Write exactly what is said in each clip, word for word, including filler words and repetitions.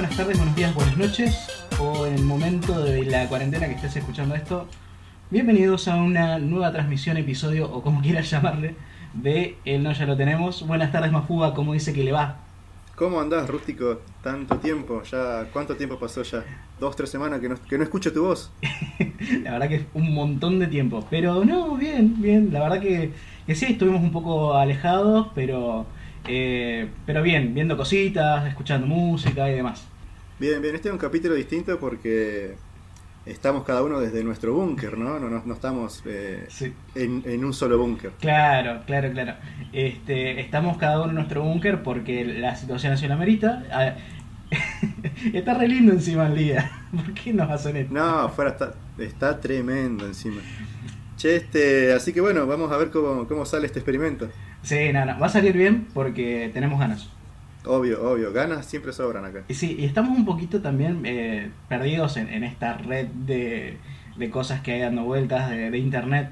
buenas tardes, buenos días, buenas noches, o en el momento de la cuarentena que estés escuchando esto. Bienvenidos a una nueva transmisión, episodio, o como quieras llamarle, de El No Ya Lo Tenemos. Buenas tardes, Mafuba, ¿cómo dice que le va? ¿Cómo andás, Rústico? Tanto tiempo, ya, ¿cuánto tiempo pasó ya? Dos, tres semanas que no, que no escucho tu voz. La verdad que es un montón de tiempo, pero no, bien, bien, la verdad que, que sí, estuvimos un poco alejados, pero... Eh, pero bien, viendo cositas, escuchando música y demás. Bien, bien, este es un capítulo distinto porque estamos cada uno desde nuestro búnker, ¿no? No, no, no estamos eh, sí. en, en un solo búnker. Claro, claro, claro. Este, estamos cada uno en nuestro búnker porque la situación así lo amerita. Está re lindo encima el día. ¿Por qué nos hacen esto? No, fuera está, está tremendo encima. Che, este, así que bueno, vamos a ver cómo, cómo sale este experimento. Sí, nada, no, no. Va a salir bien porque tenemos ganas. Obvio, obvio, ganas siempre sobran acá. Y sí, y estamos un poquito también eh, perdidos en, en esta red de, de cosas que hay dando vueltas de, de internet,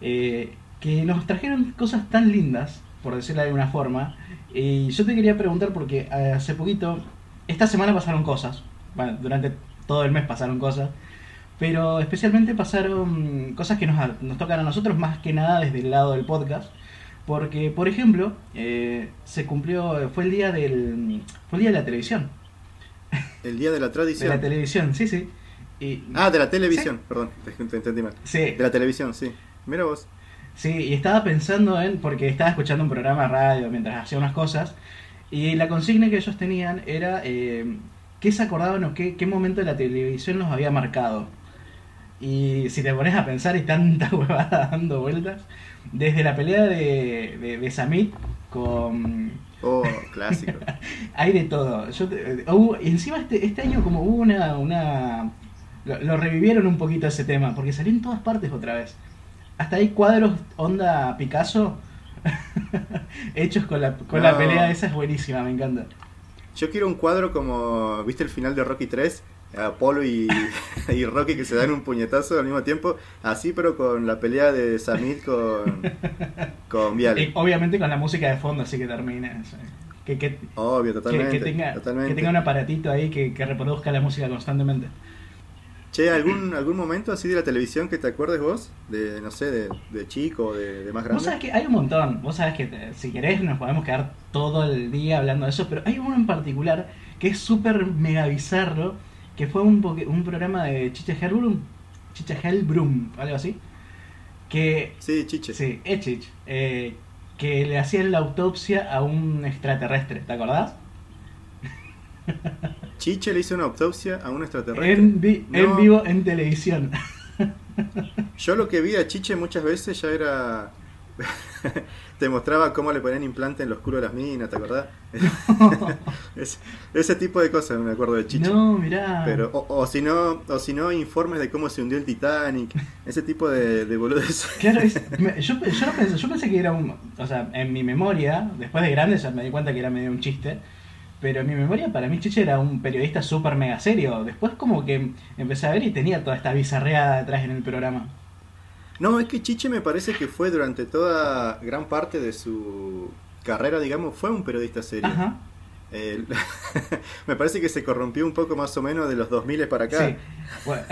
eh, que nos trajeron cosas tan lindas, por decirlo de alguna forma. Y yo te quería preguntar porque hace poquito, esta semana pasaron cosas, bueno, durante todo el mes pasaron cosas, pero especialmente pasaron cosas que nos, nos tocan a nosotros más que nada desde el lado del podcast. Porque, por ejemplo, eh, se cumplió, fue el día del, fue el día de la televisión. El día de la tradición. De la televisión, sí, sí. Y, ah, de la televisión, ¿sí? Perdón, te entendí mal. Sí. De la televisión, sí. Mira vos. Sí, y estaba pensando en, porque estaba escuchando un programa de radio mientras hacía unas cosas, y la consigna que ellos tenían era eh, qué se acordaban o qué, qué momento de la televisión los había marcado. Y si te pones a pensar, y tanta huevada dando vueltas, desde la pelea de, de, de Samit con... Oh, clásico. Hay de todo. Yo te, hubo, y encima este, este año como hubo una... una lo, lo revivieron un poquito ese tema, porque salió en todas partes otra vez. Hasta hay cuadros onda Picasso hechos con la, con no. la pelea esa, es buenísima, me encanta. Yo quiero un cuadro como... ¿Viste el final de Rocky tres? Apolo y, y Rocky que se dan un puñetazo al mismo tiempo, así pero con la pelea de Samit con, con Viale. Y obviamente con la música de fondo, así que termina. ¿Sí? Que, que, Obvio, totalmente. Que, que, tenga, totalmente. que tenga un aparatito ahí que, que reproduzca la música constantemente. Che, ¿algún, algún momento así de la televisión que te acuerdes vos? De, no sé, de, de chico, de, de más grande. Vos sabés que hay un montón. Vos sabés que te, si querés nos podemos quedar todo el día hablando de eso, pero hay uno en particular que es súper mega bizarro, que fue un, un programa de Chiche Helbrum, Chiche Helbrum, algo así, que... Sí, Chiche. Sí, es Chiche, eh, que le hacían la autopsia a un extraterrestre, ¿te acordás? Chiche le hizo una autopsia a un extraterrestre. En, vi no. en vivo, en televisión. Yo lo que vi a Chiche muchas veces ya era... Te mostraba cómo le ponían implante en lo oscuro a las minas, ¿te acordás? No. Ese, ese tipo de cosas me acuerdo de Chiche. No, mirá. Pero, o, o si no, o si no, informes de cómo se hundió el Titanic, ese tipo de, de boludeces. Claro, es, yo, yo, no pensé, yo pensé que era un... O sea, en mi memoria, después de grande ya me di cuenta que era medio un chiste, pero en mi memoria para mí Chiche era un periodista súper mega serio. Después como que empecé a ver y tenía toda esta bizarreada detrás en el programa. No, es que Chiche me parece que fue durante toda gran parte de su carrera, digamos, fue un periodista serio. Ajá. Eh, me parece que se corrompió un poco más o menos de los dos mil para acá. Sí. Bueno,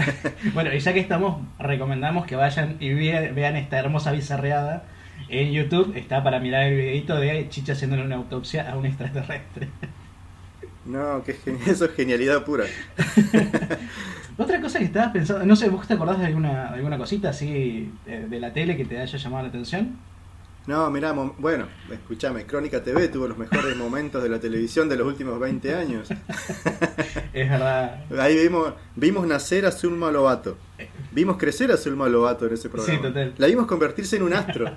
bueno, y ya que estamos, recomendamos que vayan y vean esta hermosa bizarreada. En YouTube está para mirar el videito de Chiche haciéndole una autopsia a un extraterrestre. No, que eso es genialidad pura. Otra cosa que estabas pensando, no sé, ¿vos te acordás de alguna, de alguna cosita así de la tele que te haya llamado la atención? No, mirá, bueno, escuchame, Crónica T V tuvo los mejores momentos de la televisión de los últimos veinte años. Es verdad. Ahí vimos, vimos nacer a Zulma Lobato, vimos crecer a Zulma Lobato en ese programa. Sí, total. La vimos convertirse en un astro.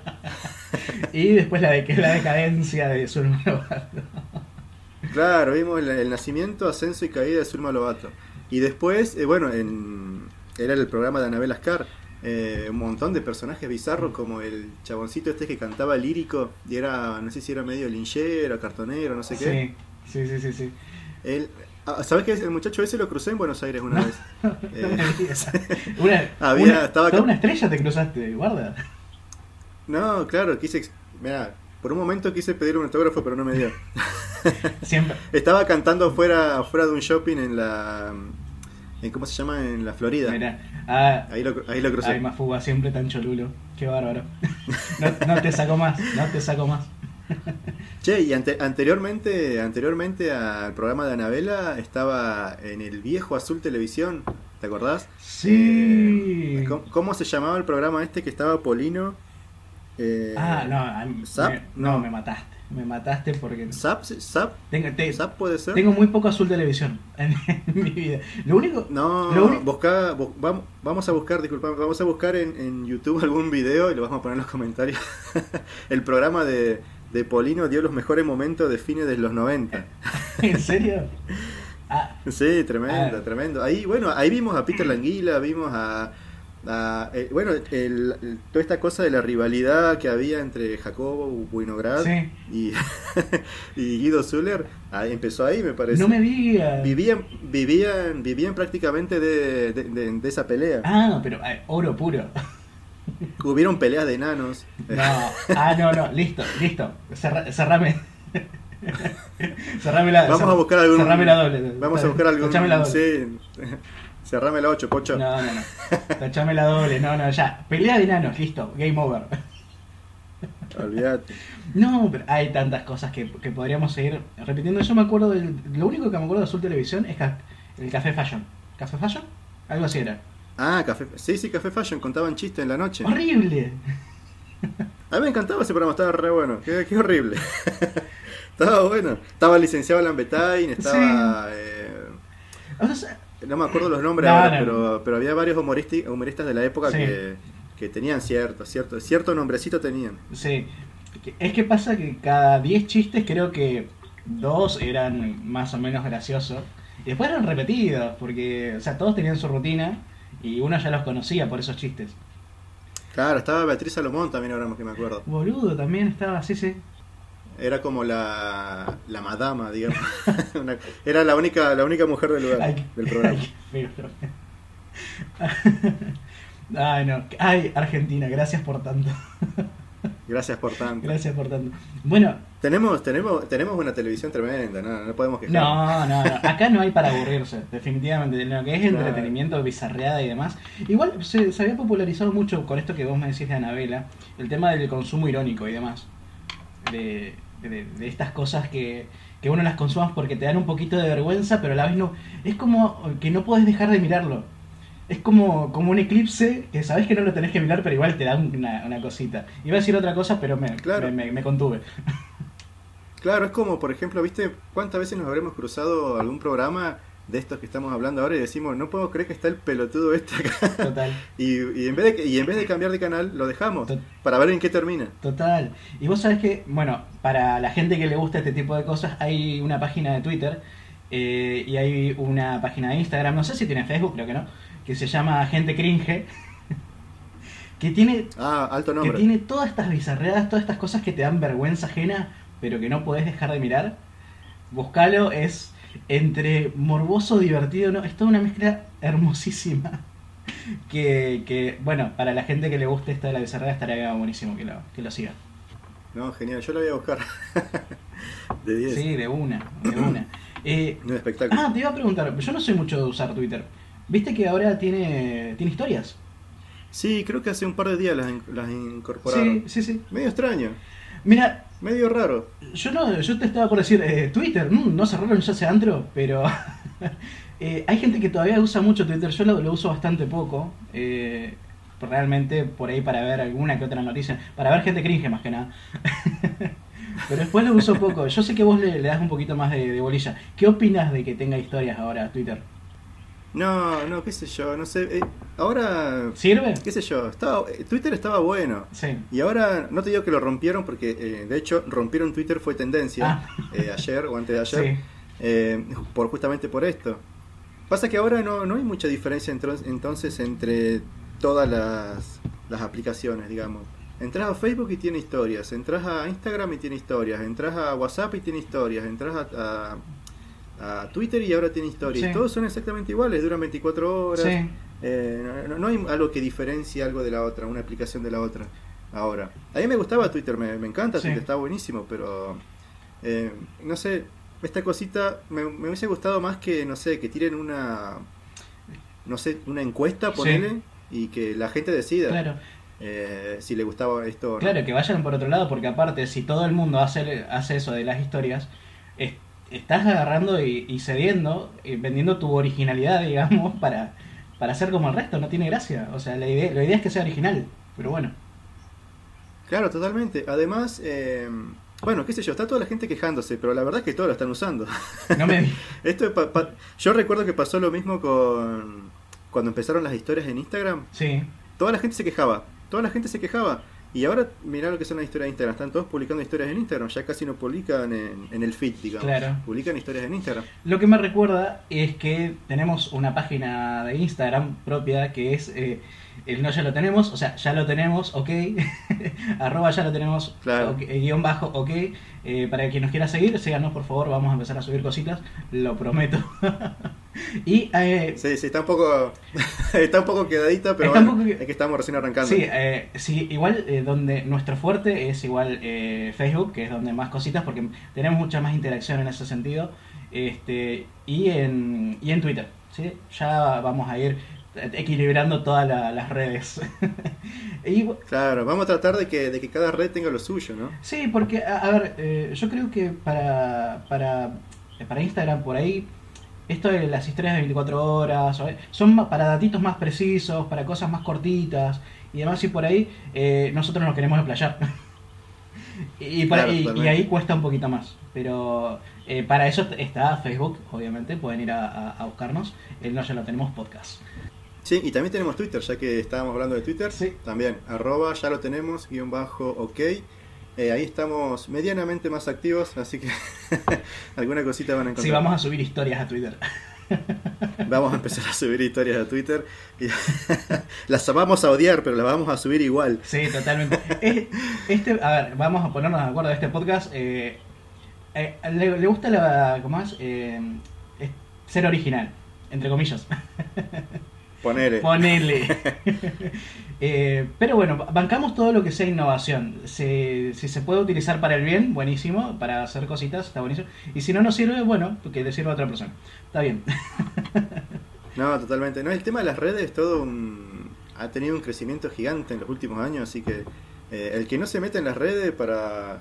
Y después la, de, la decadencia de Zulma Lobato. Claro, vimos el, el nacimiento, ascenso y caída de Zulma Lobato. Y después, eh, bueno, en, era el programa de Anabel Ascar, eh, un montón de personajes bizarros como el chaboncito este que cantaba lírico y era, no sé si era medio linchero, cartonero, no sé qué. Sí, sí, sí, sí. sí. El, ¿sabés que el muchacho ese lo crucé en Buenos Aires una no, vez? No, eh, no una, había, una, estaba toda una estrella te cruzaste, guarda. No, claro, quise, mirá, por un momento quise pedir un autógrafo pero no me dio. Siempre. Estaba cantando fuera, fuera de un shopping en la... ¿Cómo se llama? En la Florida. Mirá, ah, ahí, lo, ahí lo crucé. Ay, Mafuba, siempre tan cholulo. Qué bárbaro. No, no te saco más, no te saco más. Che, y ante, anteriormente anteriormente al programa de Anabela estaba en el viejo Azul Televisión, ¿te acordás? Sí. Eh, ¿cómo, ¿Cómo se llamaba el programa este que estaba Polino? Eh, ah, no, ¿Zap? Me, no, no, me mataste. Me mataste porque... ¿Zap? ¿Zap? Tengo, te, ¿Zap puede ser? Tengo muy poco Azul Televisión en, en mi vida. Lo único... No, lo único... Busca, bu, vamos, vamos a buscar, disculpame, vamos a buscar en, en YouTube algún video y lo vamos a poner en los comentarios. El programa de, de Polino dio los mejores momentos de fines de los noventa. ¿En serio? Ah, sí, tremendo, ah, tremendo. Ahí, bueno, ahí vimos a Peter Languila, vimos a... Ah, eh, bueno, el, el, toda esta cosa de la rivalidad que había entre Jacobo Buinograd, sí, y, y Guido Zuller, ah, empezó ahí, me parece. No me digas. Vivían, vivían, vivían prácticamente de, de, de, de esa pelea. Ah, pero eh, oro puro. Hubieron peleas de enanos. No, ah, no, no, listo, listo. Cerra, cerrame. cerrame la. Vamos cer, a buscar algún. Cerrame la doble. Vamos a buscar algún. Cerrame la doble. Sí. Cerrame la ocho, pocho. No, no, no. Tachame la doble. No, no, ya. Pelea de enanos, listo. Game over. Olvídate. No, pero hay tantas cosas que, que podríamos seguir repitiendo. Yo me acuerdo del, lo único que me acuerdo de Azul Televisión es el Café Fashion. ¿Café Fashion? Algo así era. Ah, Café... Sí, sí, Café Fashion. Contaban chistes en la noche. ¡Horrible! A mí me encantaba ese programa. Estaba re bueno. Qué, qué horrible. Estaba bueno. Estaba licenciado Lambetain. Estaba... Sí. Eh... O sea, no me acuerdo los nombres, no, ahora, no. Pero, pero había varios humoristas de la época, sí, que, que tenían cierto, cierto, cierto nombrecito tenían. Sí, es que pasa que cada diez chistes creo que dos eran más o menos graciosos. Y después eran repetidos, porque, o sea, todos tenían su rutina y uno ya los conocía por esos chistes. Claro, estaba Beatriz Salomón también, ahora que me acuerdo. Boludo, también estaba, sí, sí. Era como la, la madama, digamos. Una, era la única la única mujer del lugar, ay, del programa. Ay, ay, no. Ay, Argentina, gracias por tanto. Gracias por tanto. Gracias por tanto. Bueno, tenemos tenemos tenemos una televisión tremenda, no, no podemos quejar. No, no, no, acá no hay para aburrirse, definitivamente. Lo que es entretenimiento, bizarreada y demás. Igual se, se había popularizado mucho con esto que vos me decís de Anabela, el tema del consumo irónico y demás. De, de, de estas cosas que, que uno las consumas porque te dan un poquito de vergüenza, pero a la vez no. Es como que no podés dejar de mirarlo. Es como, como un eclipse que sabés que no lo tenés que mirar, pero igual te da una, una cosita. Iba a decir otra cosa, pero me, claro. me, me, me contuve. Claro, es como, por ejemplo, ¿viste cuántas veces nos habremos cruzado algún programa de estos que estamos hablando ahora y decimos, no puedo creer que está el pelotudo este acá? Total. y, y, en vez de, y en vez de cambiar de canal, lo dejamos, Tot para ver en qué termina. Total. Y vos sabés que, bueno, para la gente que le gusta este tipo de cosas, hay una página de Twitter eh, y hay una página de Instagram, no sé si tiene Facebook, creo que no, que se llama Gente Cringe, que tiene, ah, alto nombre, que tiene todas estas bizarreadas, todas estas cosas que te dan vergüenza ajena, pero que no podés dejar de mirar. Buscalo, es... entre morboso, divertido, no, es toda una mezcla hermosísima que, que bueno, para la gente que le guste esta de la bizarrería estaría buenísimo que lo, que lo siga. No, genial, yo lo voy a buscar. De diez. Sí, de una, de una. Eh, un espectáculo. Ah, te iba a preguntar, yo no soy mucho de usar Twitter. ¿Viste que ahora tiene, tiene historias? Sí, creo que hace un par de días las, las incorporaron. Sí, sí, sí. Medio extraño. Mira, medio raro. Yo no, yo te estaba por decir, eh, Twitter, mmm, no cerraron ya ese antro, pero eh, hay gente que todavía usa mucho Twitter, yo lo, lo uso bastante poco, eh, realmente por ahí para ver alguna que otra noticia, para ver gente cringe más que nada. Pero después lo uso poco, yo sé que vos le, le das un poquito más de, de bolilla. ¿Qué opinas de que tenga historias ahora Twitter? No, no, qué sé yo, no sé, eh, ahora... ¿Sirve? Qué sé yo, estaba, eh, Twitter estaba bueno, sí. Y ahora, no te digo que lo rompieron, porque eh, de hecho rompieron Twitter, fue tendencia, ah. eh, ayer o antes de ayer, sí. eh, por, justamente por esto. Pasa que ahora no, no hay mucha diferencia entre, entonces entre todas las, las aplicaciones, digamos. Entras a Facebook y tiene historias, entras a Instagram y tiene historias, entras a WhatsApp y tiene historias, entras a... a a Twitter y ahora tiene historias, sí. Todos son exactamente iguales, duran veinticuatro horas, sí. eh, no, no hay algo que diferencie algo de la otra, una aplicación de la otra. Ahora, a mí me gustaba Twitter, me, me encanta, sí. Twitter está buenísimo, pero Eh, no sé, esta cosita me, me hubiese gustado más que, no sé, que tiren una, no sé, una encuesta, ponele, sí, y que la gente decida. Claro. Eh, si le gustaba esto, ¿no? Claro, que vayan por otro lado, porque aparte, si todo el mundo hace, hace eso de las historias, es, estás agarrando y, y cediendo, y vendiendo tu originalidad, digamos, para, para hacer como el resto, no tiene gracia. O sea, la idea, la idea es que sea original, pero bueno. Claro, totalmente. Además, eh, bueno, qué sé yo, está toda la gente quejándose, pero la verdad es que todos lo están usando. No me... Esto pa pa yo recuerdo que pasó lo mismo con cuando empezaron las historias en Instagram. Sí. Toda la gente se quejaba. Toda la gente se quejaba. Y ahora mirá lo que son las historias de Instagram. Están todos publicando historias en Instagram. Ya casi no publican en, en el feed, digamos. Claro. Publican historias en Instagram. Lo que me recuerda es que tenemos una página de Instagram propia que es... Eh, el no ya lo tenemos. O sea, ya lo tenemos, ok. Arroba ya lo tenemos, claro. Okay, guión bajo, ok. Eh, para quien nos quiera seguir, síganos por favor. Vamos a empezar a subir cositas. Lo prometo. Y, eh, sí, sí, está un poco está un poco quedadita, pero bueno, poco... es que estamos recién arrancando. Sí, eh, sí igual eh, donde nuestro fuerte es igual eh, Facebook, que es donde más cositas, porque tenemos mucha más interacción en ese sentido, este y en, y en Twitter, ¿sí? Ya vamos a ir equilibrando todas la, las redes. Y, claro, vamos a tratar de que, de que cada red tenga lo suyo, ¿no? Sí, porque, a, a ver, eh, yo creo que para, para, para Instagram por ahí... Esto de las historias de veinticuatro horas, son para datitos más precisos, para cosas más cortitas y demás, y por ahí eh, nosotros nos queremos explayar. y, por claro, ahí, y ahí cuesta un poquito más, pero eh, para eso está Facebook, obviamente, pueden ir a, a, a buscarnos, el No Ya Lo Tenemos podcast. Sí, y también tenemos Twitter, ya que estábamos hablando de Twitter, sí. También, arroba Ya Lo Tenemos, guión bajo, ok. Eh, ahí estamos medianamente más activos, así que alguna cosita van a encontrar. Sí, vamos a subir historias a Twitter. Vamos a empezar a subir historias a Twitter. Y las vamos a odiar, pero las vamos a subir igual. Sí, totalmente. Este, este, a ver, vamos a ponernos de acuerdo de este podcast. Eh, eh, le, le gusta la, ¿cómo es? Eh, es ser original, entre comillas. Ponele. Ponele. Eh, pero bueno, bancamos todo lo que sea innovación. Se, si se puede utilizar para el bien, buenísimo. Para hacer cositas, está buenísimo. Y si no nos sirve, bueno, que le sirva a otra persona. Está bien. No, totalmente. No, el tema de las redes todo un, ha tenido un crecimiento gigante en los últimos años. Así que eh, el que no se mete en las redes para,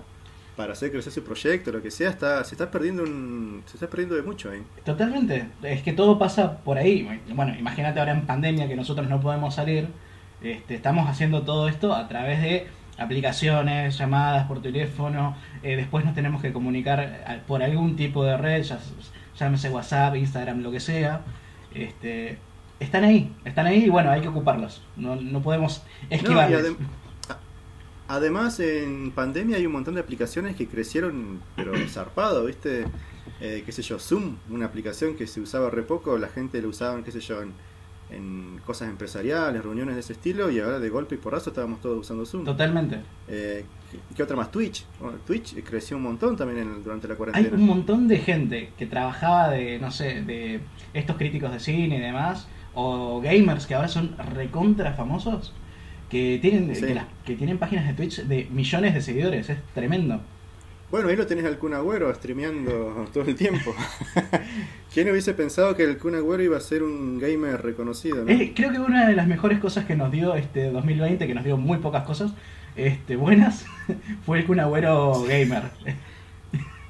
para hacer crecer su proyecto, lo que sea, está, se está perdiendo un, se está perdiendo de mucho ahí. Totalmente. Es que todo pasa por ahí. Bueno, imagínate ahora en pandemia que nosotros no podemos salir. Este, estamos haciendo todo esto a través de aplicaciones, llamadas por teléfono, eh, después nos tenemos que comunicar por algún tipo de red, ya, llámese WhatsApp, Instagram, lo que sea. Este, están ahí, están ahí y bueno, hay que ocuparlos, no, no podemos esquivarlos. No, adem además en pandemia hay un montón de aplicaciones que crecieron pero zarpado, ¿viste? Eh, qué sé yo, Zoom, una aplicación que se usaba re poco, la gente lo usaba, qué sé yo, en en cosas empresariales, reuniones de ese estilo, y ahora de golpe y porrazo estábamos todos usando Zoom. Totalmente. Eh, ¿Qué otra más? Twitch. Bueno, Twitch creció un montón también en, durante la cuarentena. Hay un montón de gente que trabajaba de, no sé, de estos críticos de cine y demás, o gamers que ahora son recontra famosos, que tienen, sí. que, la, que tienen páginas de Twitch de millones de seguidores, es tremendo. Bueno, ahí lo tenés al Kun Agüero streameando todo el tiempo. ¿Quién hubiese pensado que el Kun Agüero iba a ser un gamer reconocido, ¿no? Eh, creo que una de las mejores cosas que nos dio este dos mil veinte, que nos dio muy pocas cosas este, buenas, fue el Kun Agüero gamer.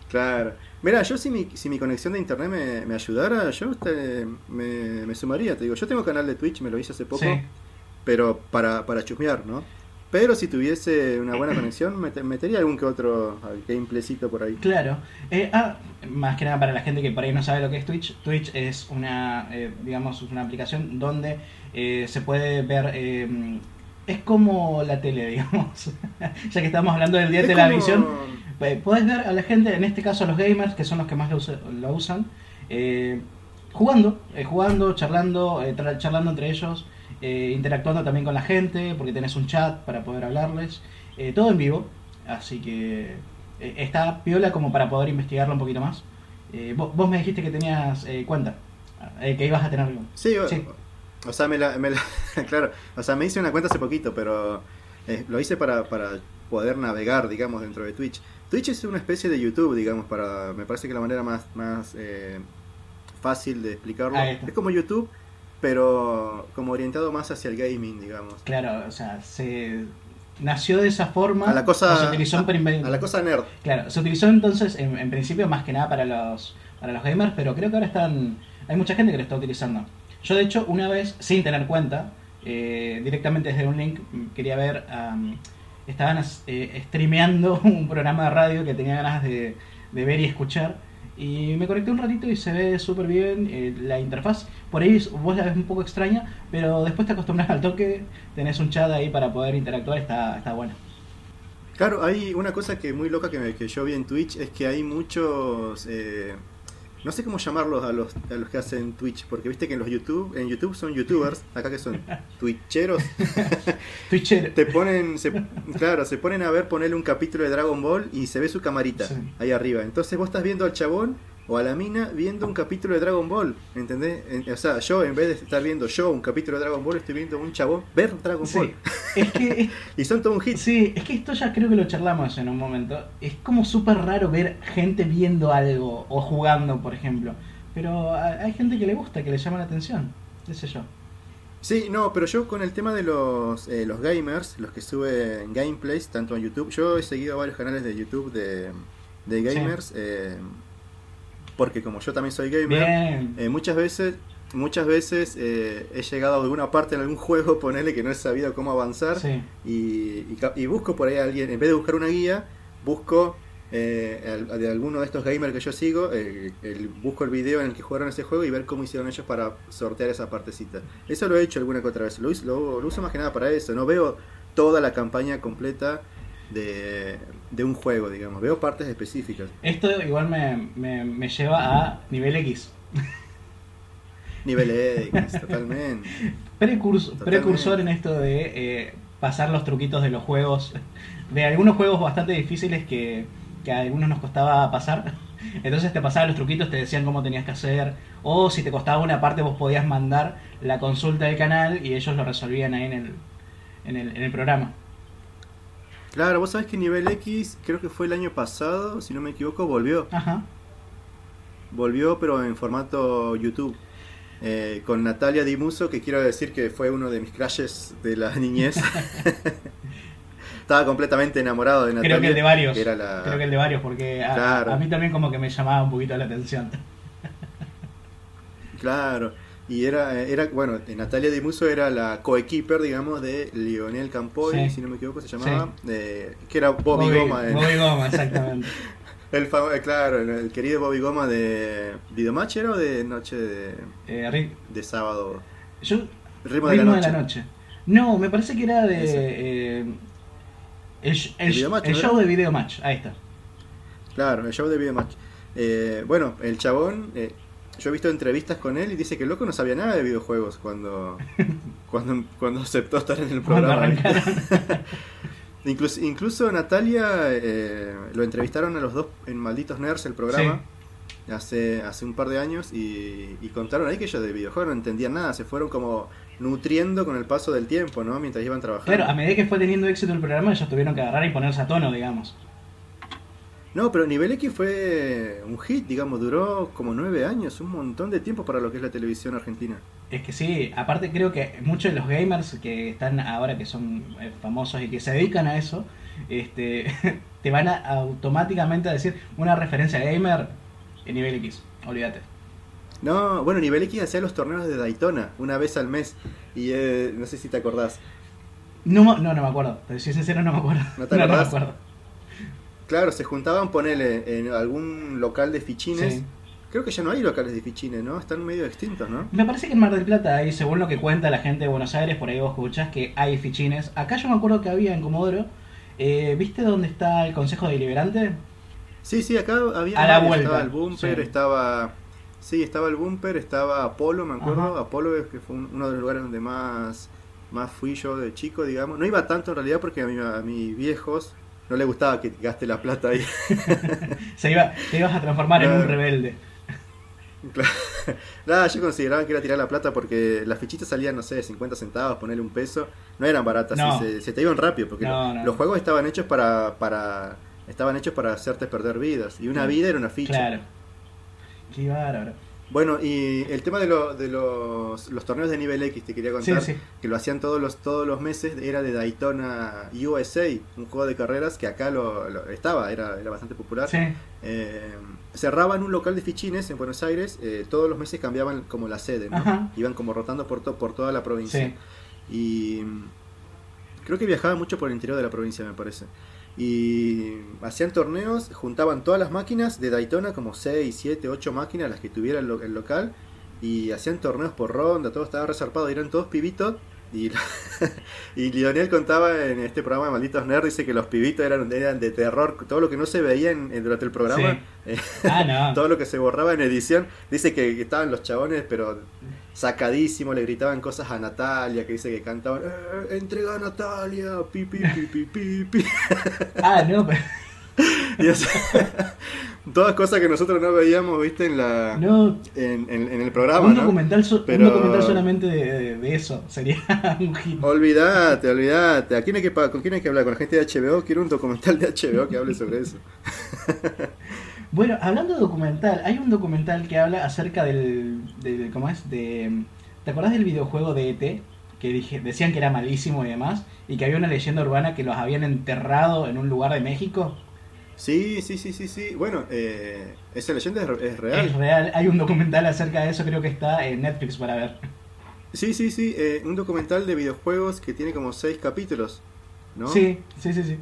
Claro. Mira, yo si mi, si mi conexión de internet me, me ayudara, yo te, me, me sumaría, te digo. Yo tengo canal de Twitch, me lo hice hace poco, sí. Pero para, para chusmear, ¿no? Pero si tuviese una buena conexión, metería algún que otro gameplaycito por ahí. Claro. Eh, ah, más que nada para la gente que por ahí no sabe lo que es Twitch. Twitch es una, eh, digamos, una aplicación donde eh, se puede ver... Eh, es como la tele, digamos. Ya que estamos hablando del día de la visión. Podés ver a la gente, en este caso a los gamers, que son los que más lo, usa, lo usan, eh, jugando, eh, jugando, charlando, eh, charlando entre ellos. Eh, interactuando también con la gente, porque tenés un chat para poder hablarles, eh, todo en vivo, así que eh, está piola como para poder investigarlo un poquito más. Eh, vos, vos me dijiste que tenías eh, cuenta, eh, que ibas a tener. Sí, sí. O, o sea, me la, me la claro, o sea, me hice una cuenta hace poquito, pero eh, lo hice para, para poder navegar, digamos, dentro de Twitch. Twitch es una especie de YouTube, digamos, para, me parece que la manera más, más eh, fácil de explicarlo. Es como YouTube, pero como orientado más hacia el gaming, digamos. Claro, o sea, se nació de esa forma. A la cosa, se utilizó a, en, a la cosa nerd. Claro, se utilizó entonces en, en principio más que nada para los, para los gamers, pero creo que ahora están, hay mucha gente que lo está utilizando. Yo de hecho una vez, sin tener cuenta, eh, directamente desde un link, quería ver, um, estaban eh, streameando un programa de radio que tenía ganas de, de ver y escuchar. Y me conecté un ratito y se ve súper bien eh, la interfaz. Por ahí vos la ves un poco extraña, pero después te acostumbras al toque, tenés un chat ahí para poder interactuar, está, está bueno. Claro, hay una cosa que muy loca que, me, que yo vi en Twitch, es que hay muchos... Eh... No sé cómo llamarlos a los, a los que hacen Twitch, porque viste que en los YouTube, en YouTube son YouTubers, acá que son Twitcheros. Twitcheros. Te ponen, se, claro, se ponen a ver, ponerle un capítulo de Dragon Ball y se ve su camarita, sí, ahí arriba. Entonces vos estás viendo al chabón o a la mina viendo un capítulo de Dragon Ball, ¿entendés? En, o sea, yo en vez de estar viendo yo un capítulo de Dragon Ball, estoy viendo un chabón ver Dragon sí. Ball. Es que, es, y son todo un hit. Sí, es que esto ya creo que lo charlamos en un momento. Es como súper raro ver gente viendo algo o jugando, por ejemplo. Pero hay gente que le gusta, que le llama la atención, qué sé yo. Sí, no, pero yo con el tema de los, eh, los gamers, los que suben gameplays, tanto en YouTube, yo he seguido varios canales de YouTube de, de gamers, sí. eh... Porque como yo también soy gamer, eh, muchas veces muchas veces eh, he llegado a alguna parte en algún juego, ponele, que no he sabido cómo avanzar, sí. y, y, y busco por ahí a alguien, en vez de buscar una guía, busco eh, de alguno de estos gamers que yo sigo, eh, el, busco el video en el que jugaron ese juego y ver cómo hicieron ellos para sortear esa partecita. Eso lo he hecho alguna que otra vez, lo, lo, lo uso más que nada para eso, no veo toda la campaña completa de... de un juego, digamos, veo partes específicas. Esto igual me, me, me lleva a Nivel X. Nivel X, totalmente. Precurso, totalmente. Precursor en esto de eh, pasar los truquitos de los juegos, de algunos juegos bastante difíciles que, que a algunos nos costaba pasar. Entonces te pasaban los truquitos, te decían cómo tenías que hacer, o si te costaba una parte vos podías mandar la consulta del canal y ellos lo resolvían ahí en el, en el, en el programa. Claro, vos sabés que Nivel X, creo que fue el año pasado, si no me equivoco, volvió. Ajá. Volvió, pero en formato YouTube. Eh, con Natalia Di Musso, que quiero decir que fue uno de mis crushes de la niñez. Estaba completamente enamorado de Natalia. Creo que el de varios. Era la... Creo que el de varios, porque a, claro. a mí también como que me llamaba un poquito la atención. Claro. Y era, era bueno, Natalia Di Musso era la coequiper, digamos, de Lionel Campoy, sí. si no me equivoco se llamaba, sí. eh, que era Bobby, Bobby Goma. ¿eh? Bobby Goma, exactamente. el Claro, el querido Bobby Goma de Video Match, ¿era o de Noche de, eh, de Sábado? Yo, Ritmo, Ritmo de, la noche. de la Noche. No, me parece que era de eh, el, el, el, el, match, el show de Video Match, ahí está. Claro, el show de Video Match. Eh, bueno, el chabón... Eh, yo he visto entrevistas con él y dice que el loco no sabía nada de videojuegos cuando cuando, cuando aceptó estar en el programa. incluso, incluso Natalia eh, lo entrevistaron a los dos en Malditos Nerds, el programa, sí. hace, hace un par de años, y, y contaron ahí que ellos de videojuegos no entendían nada, se fueron como nutriendo con el paso del tiempo, ¿no? Mientras iban trabajando. Claro, a medida que fue teniendo éxito el programa, ellos tuvieron que agarrar y ponerse a tono, digamos. No, pero Nivel X fue un hit, digamos, duró como nueve años, un montón de tiempo para lo que es la televisión argentina. Es que sí, aparte creo que muchos de los gamers que están ahora, que son famosos y que se dedican a eso, este, te van a automáticamente a decir una referencia gamer en Nivel X, olvídate. No, bueno, Nivel X hacía los torneos de Daytona una vez al mes y eh, no sé si te acordás. No, no, no me acuerdo, pero si soy sincero no me acuerdo. ¿No te acordás? No, no me acuerdo. Claro, se juntaban, ponele, en algún local de fichines. Sí. Creo que ya no hay locales de fichines, ¿no? Están medio extintos, ¿no? Me parece que en Mar del Plata hay, según lo que cuenta la gente de Buenos Aires, por ahí vos escuchás que hay fichines. Acá yo me acuerdo que había en Comodoro. Eh, ¿Viste dónde está el Consejo Deliberante? Sí, sí, acá había... A la vuelta. Estaba el Bumper, sí. estaba... Sí, estaba el Bumper, estaba Apolo, me acuerdo. Ajá. Apolo es que fue uno de los lugares donde más, más fui yo de chico, digamos. No iba tanto en realidad porque a, mí, a mis viejos... No le gustaba que gaste la plata ahí. Se iba, te ibas a transformar claro. en un rebelde. Claro. Nada, yo consideraba que era tirar la plata porque las fichitas salían, no sé, cincuenta centavos, ponerle un peso. No eran baratas, no. Se, se te iban rápido porque no, no. los juegos estaban hechos para, para Estaban hechos para hacerte perder vidas. Y una vida era una ficha. Claro. Qué bárbaro. Bueno, y el tema de, lo, de los, los torneos de nivel X, te quería contar, sí, sí. que lo hacían todos los, todos los meses, era de Daytona U S A, un juego de carreras que acá lo, lo estaba, era, era bastante popular. Sí. Eh, cerraban un local de fichines en Buenos Aires, eh, todos los meses cambiaban como la sede, ¿no? Iban como rotando por, to, por toda la provincia. Sí. Y creo que viajaban mucho por el interior de la provincia, me parece. Y hacían torneos, juntaban todas las máquinas de Daytona, como seis, siete, ocho máquinas, las que tuviera el, lo el local, y hacían torneos por ronda, todo estaba resarpado, eran todos pibitos. Y, y Lionel contaba en este programa de Malditos Nerds, dice que los pibitos eran, eran de terror, todo lo que no se veía en, en, durante el programa, sí. eh, ah, no. todo lo que se borraba en edición, dice que, que estaban los chabones, pero sacadísimo, le gritaban cosas a Natalia, que dice que cantaban, eh, entrega a Natalia, pi, pi, pi, pi, pi, pi. Ah, no, pero... Y o sea, todas cosas que nosotros no veíamos, viste, en la no, en, en, en el programa, un, ¿no? documental, so, pero... un documental solamente de, de eso sería un hit. Olvídate, olvídate. ¿A quién hay que, ¿Con quién hay que hablar? ¿Con la gente de H B O? Quiero un documental de H B O que hable sobre eso. Bueno, hablando de documental, hay un documental que habla acerca del, del ¿cómo es? De, ¿te acordás del videojuego de E T? Que dije, decían que era malísimo y demás, y que había una leyenda urbana que los habían enterrado en un lugar de México. Sí, sí, sí, sí, sí. Bueno, eh, esa leyenda es, es real. Es real. Hay un documental acerca de eso, creo que está en Netflix para ver. Sí, sí, sí. Eh, un documental de videojuegos que tiene como seis capítulos, ¿no? Sí, sí, sí, sí.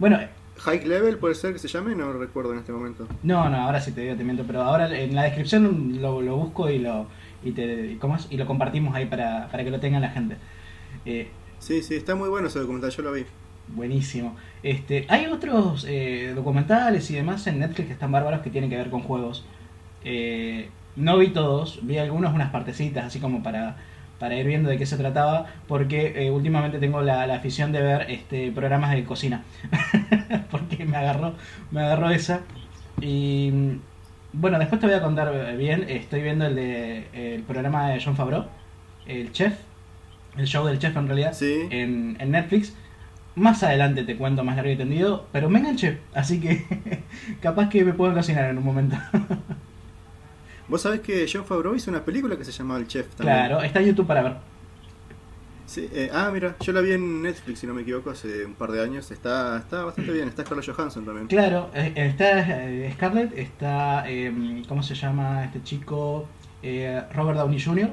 Bueno... ¿High Level puede ser que se llame? No recuerdo en este momento. No, no, ahora sí te digo, te miento. Pero ahora en la descripción lo, lo busco y lo y te, ¿cómo es? Y lo compartimos ahí para, para que lo tenga la gente. Eh, sí, sí, está muy bueno ese documental, yo lo vi. Buenísimo. Este, hay otros eh, documentales y demás en Netflix que están bárbaros que tienen que ver con juegos. Eh, no vi todos, vi algunos, unas partecitas, así como para, para ir viendo de qué se trataba, porque eh, últimamente tengo la, la afición de ver este programas de cocina. Porque me agarró, me agarró esa. Y bueno, después te voy a contar bien. Estoy viendo el de el programa de Jon Favreau, el chef, el show del chef en realidad, sí. en, en Netflix. Más adelante te cuento más largo y tendido, pero me enganché, así que capaz que me puedo cocinar en un momento. Vos sabés que Jon Favreau hizo una película que se llamaba El Chef también. Claro, está en YouTube para ver. Sí, eh, ah, mira, yo la vi en Netflix, si no me equivoco, hace un par de años. Está, está bastante bien, está Scarlett Johansson también. Claro, está eh, Scarlett, está, eh, ¿cómo se llama este chico? Eh, Robert Downey junior,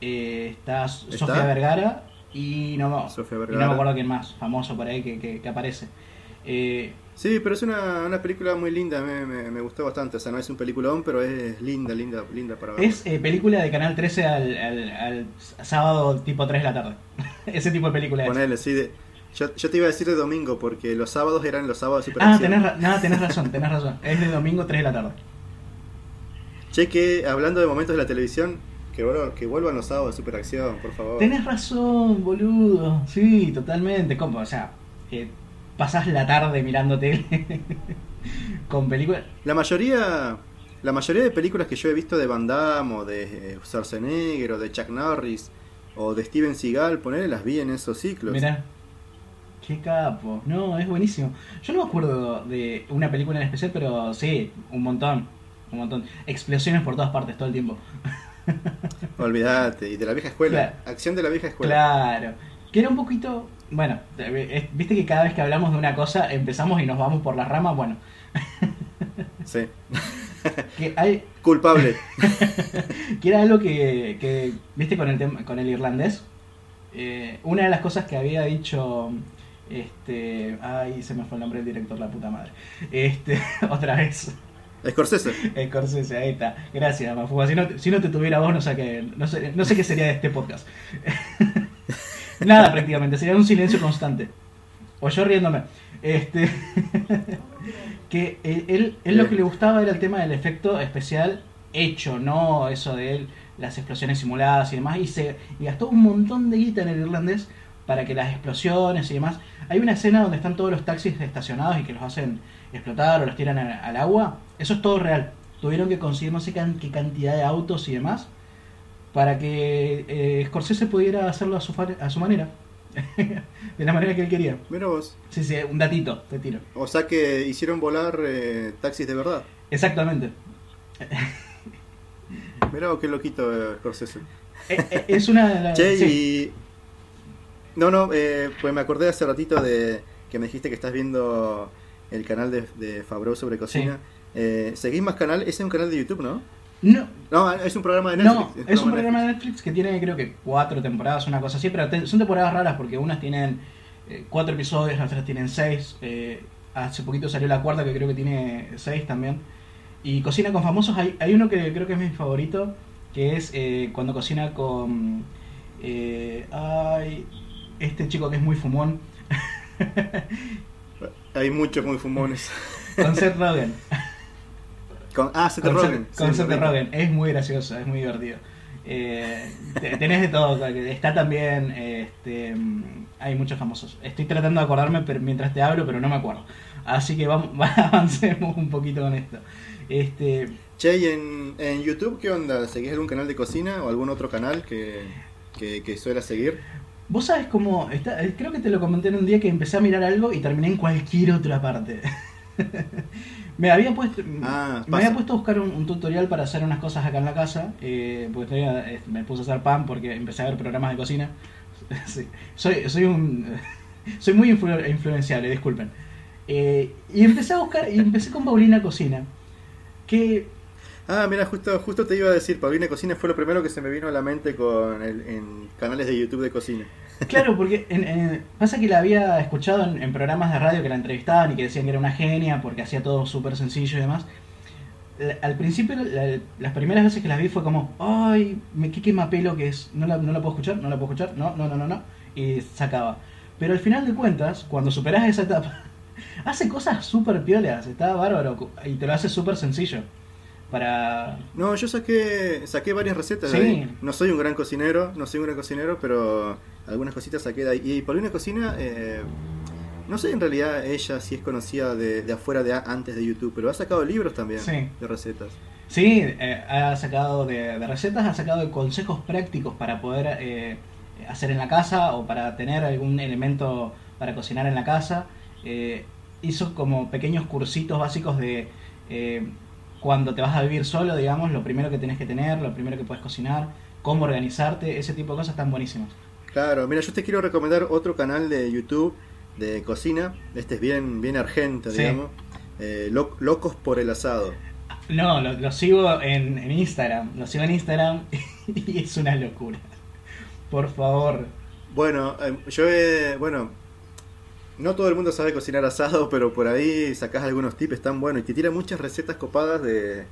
eh, está, está Sofía Vergara... Y no, y no me acuerdo quién más famoso por ahí que, que, que aparece. Eh, sí, pero es una, una película muy linda, me, me, me gustó bastante. O sea, no es un peliculón, pero es linda, linda, linda para ver. Es eh, película de Canal trece al, al, al sábado tipo tres de la tarde. Ese tipo de película es. Ponele, sí, de, yo, yo te iba a decir de domingo, porque los sábados eran los sábados de superacción. Ah, tenés, no, tenés razón, tenés razón. Es de domingo tres de la tarde. Che, que hablando de momentos de la televisión... Que, bro, que vuelvan los sábados de superacción, por favor. Tenés razón, boludo. Sí, totalmente. ¿Cómo? O sea, eh, pasás la tarde mirando tele con películas. La mayoría la mayoría de películas que yo he visto de Van Damme, o de eh, Schwarzenegger, o de Chuck Norris, o de Steven Seagal, ponerle, las vi en esos ciclos. Mirá, qué capo. No, es buenísimo. Yo no me acuerdo de una película en especial, pero sí, un montón. Un montón. Explosiones por todas partes todo el tiempo. Olvídate, y de la vieja escuela, claro. Acción de la vieja escuela. Claro, que era un poquito, bueno, viste que cada vez que hablamos de una cosa empezamos y nos vamos por las ramas, bueno. Sí. Que hay... Culpable. Que era algo que, que viste con el tema, con el irlandés, eh, una de las cosas que había dicho, este, ay, se me fue el nombre del director, la puta madre, este, otra vez. Scorsese. Scorsese, ahí está. Gracias, Mafuga. Si no, si no te tuviera vos, no sé qué, no sé, no sé qué sería de este podcast. Nada, prácticamente. Sería un silencio constante. O yo riéndome. Este, que él, él, él lo que le gustaba era el tema del efecto especial hecho, no eso de él, las explosiones simuladas y demás. Y, se, y gastó un montón de guita en el irlandés para que las explosiones y demás... Hay una escena donde están todos los taxis estacionados y que los hacen explotar o los tiran a, al agua. Eso es todo real. Tuvieron que conseguir no sé qué cantidad de autos y demás para que eh, Scorsese pudiera hacerlo a su, a su manera. de la manera que él quería. Mira vos. Sí, sí, un datito, te tiro. O sea que hicieron volar eh, taxis de verdad. Exactamente. Mira vos, qué loquito, eh, Scorsese. Eh, eh, es una... La, che, sí. y... No, no, eh, pues me acordé hace ratito de que me dijiste que estás viendo el canal de, de Favreau sobre cocina. Sí. Eh, ¿Seguís más canal? Ese es un canal de YouTube, ¿no? No, no, es un programa de Netflix. No, es, es un programa de Netflix. Netflix que tiene creo que cuatro temporadas, una cosa así, pero te, son temporadas raras porque unas tienen eh, cuatro episodios, otras tienen seis. Eh, hace poquito salió la cuarta que creo que tiene seis también. Y Cocina con Famosos, hay, hay uno que creo que es mi favorito, que es eh, cuando cocina con eh, ay, este chico que es muy fumón. Hay muchos muy fumones. Con Seth Rogen. Con, ah, Seth Rogen. Con Seth Rogen. Es muy gracioso, es muy divertido. Eh, tenés de todo. Está también... Este, hay muchos famosos. Estoy tratando de acordarme pero mientras te hablo, pero no me acuerdo. Así que vamos, avancemos un poquito con esto. Este, che, ¿y en, en YouTube qué onda? ¿Seguís algún canal de cocina o algún otro canal que, que, que suelas seguir? Vos sabés cómo... Está, creo que te lo comenté en un día que empecé a mirar algo y terminé en cualquier otra parte. Me había puesto ah, me había puesto a buscar un, un tutorial para hacer unas cosas acá en la casa, eh, porque tenía, me puse a hacer pan porque empecé a ver programas de cocina. Sí. Soy soy un soy muy influ, influenciable, disculpen. Eh, y empecé a buscar y empecé con Paulina Cocina. Que ah, mira, justo justo te iba a decir, Paulina Cocina fue lo primero que se me vino a la mente con el, en canales de YouTube de cocina. Claro, porque en, en, pasa que la había escuchado en, en programas de radio que la entrevistaban y que decían que era una genia porque hacía todo súper sencillo y demás. La, al principio, la, las primeras veces que las vi fue como, ay, me qué quemapelo que es, no la, no la puedo escuchar, no la puedo escuchar, no, no, no, no, no, y sacaba. Pero al final de cuentas, cuando superás esa etapa, hace cosas súper piolas, está bárbaro y te lo hace súper sencillo. Para... No, yo saqué saqué varias recetas. Sí. De ahí. No soy un gran cocinero, no soy un gran cocinero, pero algunas cositas saqué de ahí. Y Paulina Cocina, eh, no sé en realidad ella si sí es conocida de, de afuera de antes de YouTube, pero ha sacado libros también. Sí. De recetas. Sí, eh, ha sacado de, de recetas, ha sacado de consejos prácticos para poder eh, hacer en la casa o para tener algún elemento para cocinar en la casa. Eh, hizo como pequeños cursitos básicos de... Eh, cuando te vas a vivir solo, digamos, lo primero que tenés que tener, lo primero que puedes cocinar, cómo organizarte, ese tipo de cosas están buenísimas. Claro, mira, yo te quiero recomendar otro canal de YouTube de cocina, este es bien, bien argento, sí. Digamos, eh, lo, Locos por el Asado. No, lo, lo sigo en, en Instagram, lo sigo en Instagram y es una locura, por favor. Bueno, eh, yo, eh, bueno... No todo el mundo sabe cocinar asado, pero por ahí sacás algunos tips tan buenos y te tiran muchas recetas copadas de,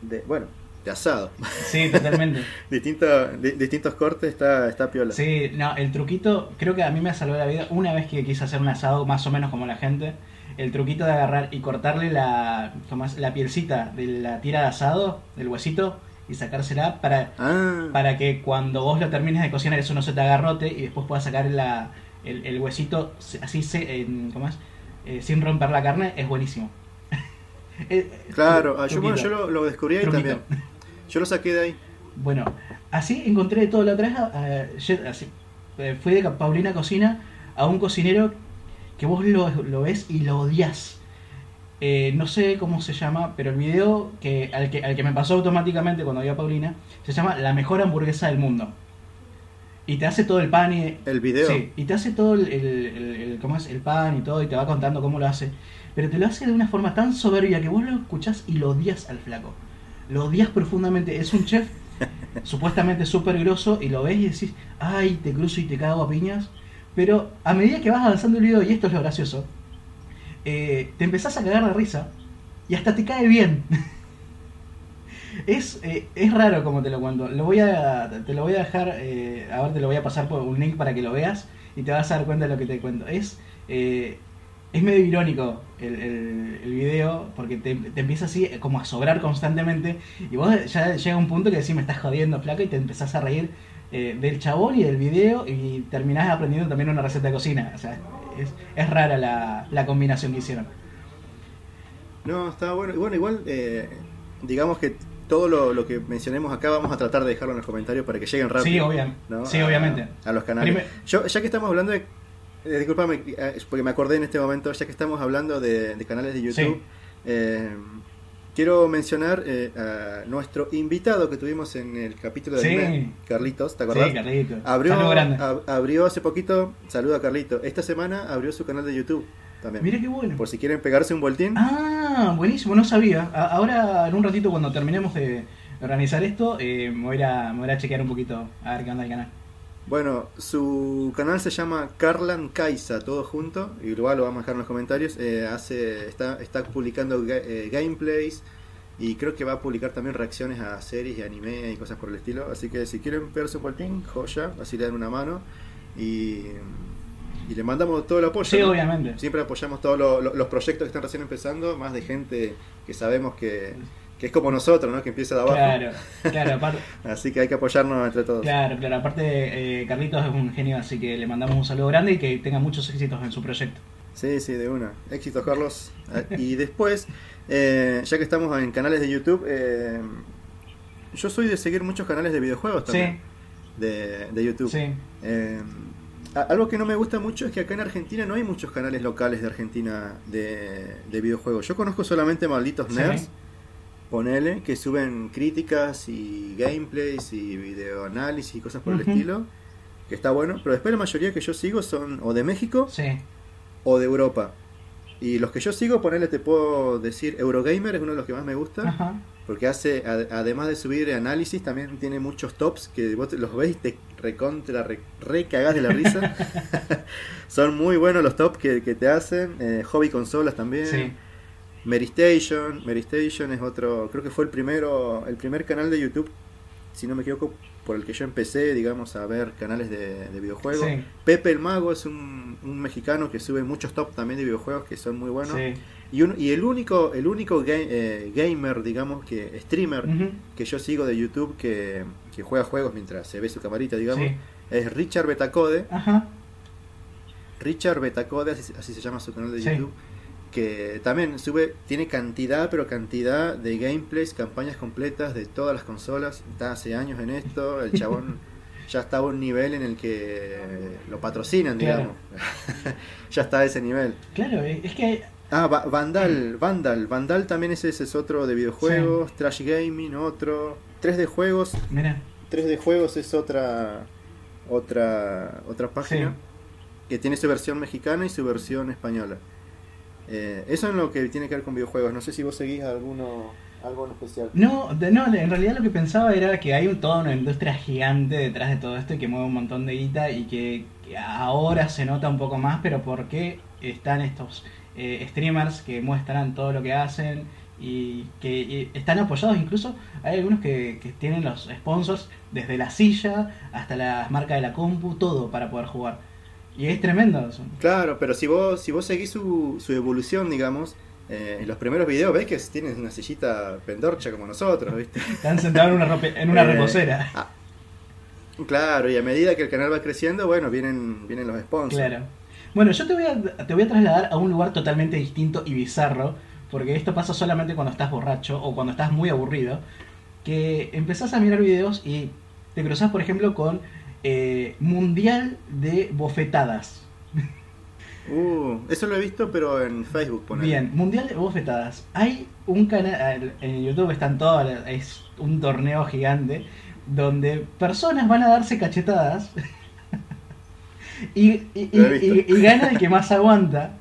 de bueno, de asado. Sí, totalmente. Distinto, di, distintos cortes, está, está piola. Sí, no, el truquito, creo que a mí me salvó la vida una vez que quise hacer un asado más o menos como la gente. El truquito de agarrar y cortarle la, la pielcita de la tira de asado, del huesito, y sacársela para, ah. para que cuando vos lo termines de cocinar eso no se te agarrote y después puedas sacar la... El, el huesito así se, eh, ¿cómo es? Eh, sin romper la carne es buenísimo. Claro, truquito. yo, bueno, yo lo, lo descubrí ahí también. Yo lo saqué de ahí. Bueno, así encontré todo la otra vez. Uh, así, fui de Paulina Cocina a un cocinero que vos lo, lo ves y lo odias. Eh, no sé cómo se llama, pero el video que al, que al que me pasó automáticamente cuando vi a Paulina se llama La Mejor Hamburguesa del Mundo. Y te hace todo el pan y... El video. Sí, y te hace todo el, el, el, el, ¿cómo es? El pan y todo, y te va contando cómo lo hace. Pero te lo hace de una forma tan soberbia que vos lo escuchás y lo odias al flaco. Lo odias profundamente. Es un chef supuestamente súper grosso y lo ves y decís, ay, te cruzo y te cago a piñas. Pero a medida que vas avanzando el video, y esto es lo gracioso, eh, te empezás a cagar de risa y hasta te cae bien. Es, eh, es raro como te lo cuento. Lo voy a, te lo voy a dejar, eh, a ver, te lo voy a pasar por un link para que lo veas y te vas a dar cuenta de lo que te cuento. Es eh, es medio irónico el, el, el video porque te, te empieza así como a sobrar constantemente y vos ya llega un punto que decís me estás jodiendo flaco y te empezás a reír eh, del chabón y del video y terminás aprendiendo también una receta de cocina. O sea, es, es rara la, la combinación que hicieron. No, está bueno. Bueno, igual eh, digamos que todo lo, lo que mencionemos acá vamos a tratar de dejarlo en los comentarios para que lleguen rápido. Sí, obviamente. ¿No? Sí, obviamente. A, a los canales. Primer... Yo, ya que estamos hablando de... Eh, disculpame, porque me acordé en este momento, ya que estamos hablando de, de canales de YouTube, sí. eh, quiero mencionar eh, a nuestro invitado que tuvimos en el capítulo de sí. anime, Carlitos, ¿te acordás? Sí, Carlitos. Abrió, ab, abrió hace poquito, saluda a Carlitos, esta semana abrió su canal de YouTube también. Mira qué bueno. Por si quieren pegarse un voltín. Ah, buenísimo, no sabía. A, ahora en un ratito cuando terminemos de organizar esto, eh, me, voy a, me voy a chequear un poquito a ver qué anda el canal. Bueno, su canal se llama Carlan Kaisa, todo junto, y igual lo vamos a dejar en los comentarios. Eh, hace está, está publicando ga eh, gameplays y creo que va a publicar también reacciones a series y anime y cosas por el estilo. Así que si quieren verse un voltín, joya, así le dan una mano y, y le mandamos todo el apoyo. Sí, ¿no? Obviamente. Siempre apoyamos todos lo, lo, los proyectos que están recién empezando, más de gente que sabemos que... que es como nosotros, ¿no? Que empieza de abajo. Claro, claro. Aparte... así que hay que apoyarnos entre todos. Claro, claro. Aparte, eh, Carlitos es un genio, así que le mandamos un saludo grande y que tenga muchos éxitos en su proyecto. Sí, sí, de una. Éxitos, Carlos. Y después, eh, ya que estamos en canales de YouTube, eh, yo soy de seguir muchos canales de videojuegos también. Sí. De, de YouTube. Sí. Eh, algo que no me gusta mucho es que acá en Argentina no hay muchos canales locales de Argentina de, de videojuegos. Yo conozco solamente Malditos Nerds. Sí. Ponele, que suben críticas y gameplays y videoanálisis y cosas por uh-huh. el estilo, que está bueno, pero después la mayoría que yo sigo son o de México sí. o de Europa. Y los que yo sigo, ponele, te puedo decir, Eurogamer es uno de los que más me gusta, uh-huh. porque hace, ad, además de subir análisis, también tiene muchos tops que vos los ves y te recontra, re, re cagás de la risa. Son muy buenos los tops que, que te hacen, eh, hobby consolas también. Sí. Meristation, Meristation es otro, creo que fue el primero, el primer canal de YouTube, si no me equivoco, por el que yo empecé, digamos, a ver canales de, de videojuegos. Sí. Pepe el Mago es un, un mexicano que sube muchos top también de videojuegos que son muy buenos. Sí. Y, un, y el único, el único ga eh, gamer, digamos, que streamer uh-huh. que yo sigo de YouTube que, que juega juegos mientras se ve su camarita, digamos, sí. es Richard Betacode. Ajá. Richard Betacode, así, así se llama su canal de sí. YouTube. Que también sube, tiene cantidad, pero cantidad de gameplays, campañas completas de todas las consolas. Está hace años en esto, el chabón ya está a un nivel en el que lo patrocinan, digamos. Claro. Ya está a ese nivel. Claro, es que... Ah, va Vandal, Vandal, Vandal también ese, ese es otro de videojuegos, sí. Trash Gaming, otro... tres D Juegos. Mira. tres D Juegos es otra, otra, otra página sí. que tiene su versión mexicana y su versión española. Eh, eso es lo que tiene que ver con videojuegos. No sé si vos seguís alguno, algo en especial. No, de, no, en realidad lo que pensaba era que hay un, toda una industria gigante detrás de todo esto y que mueve un montón de guita y que, que ahora se nota un poco más, pero ¿por qué están estos eh, streamers que muestran todo lo que hacen y que y están apoyados? Incluso hay algunos que, que tienen los sponsors desde la silla hasta las marcas de la compu, todo para poder jugar. Y es tremendo eso. Claro, pero si vos si vos seguís su, su evolución, digamos, eh, en los primeros videos ves que tienes una sillita pendorcha como nosotros, ¿viste? Están sentados en una, rope, en una eh, reposera. Ah, claro, y a medida que el canal va creciendo, bueno, vienen vienen los sponsors. Claro. Bueno, yo te voy a, te voy a trasladar a un lugar totalmente distinto y bizarro, porque esto pasa solamente cuando estás borracho o cuando estás muy aburrido, que empezás a mirar videos y te cruzás, por ejemplo, con... Eh, mundial de bofetadas. Uh, eso lo he visto, pero en Facebook ponen. Bien, mundial de bofetadas. Hay un canal en YouTube, están todos, es un torneo gigante donde personas van a darse cachetadas y, y, y, y, y gana el que más aguanta.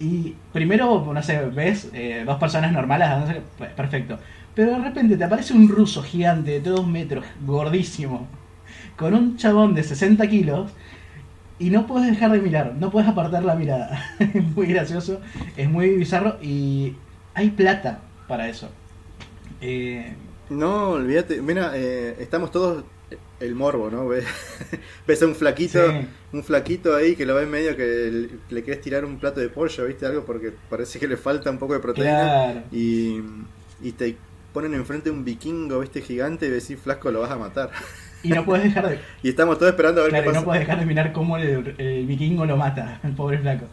Y primero, no sé, ves eh, dos personas normales dándose, perfecto. Pero de repente te aparece un ruso gigante de dos metros, gordísimo, con un chabón de sesenta kilos y no puedes dejar de mirar, no puedes apartar la mirada. Es muy gracioso, es muy bizarro y hay plata para eso. Eh... No, olvídate, mira, eh, estamos todos el morbo, ¿no? Ves, ves a un flaquito, sí. un flaquito ahí que lo ves medio que le querés tirar un plato de pollo, ¿viste? Algo porque parece que le falta un poco de proteína. Claro. y, y te ponen enfrente un vikingo, ¿viste? Gigante y decís, flaco, lo vas a matar. Y no puedes dejar de... Y estamos todos esperando a ver claro, qué pasa. No puedes dejar de mirar cómo el, el vikingo lo mata, el pobre flaco.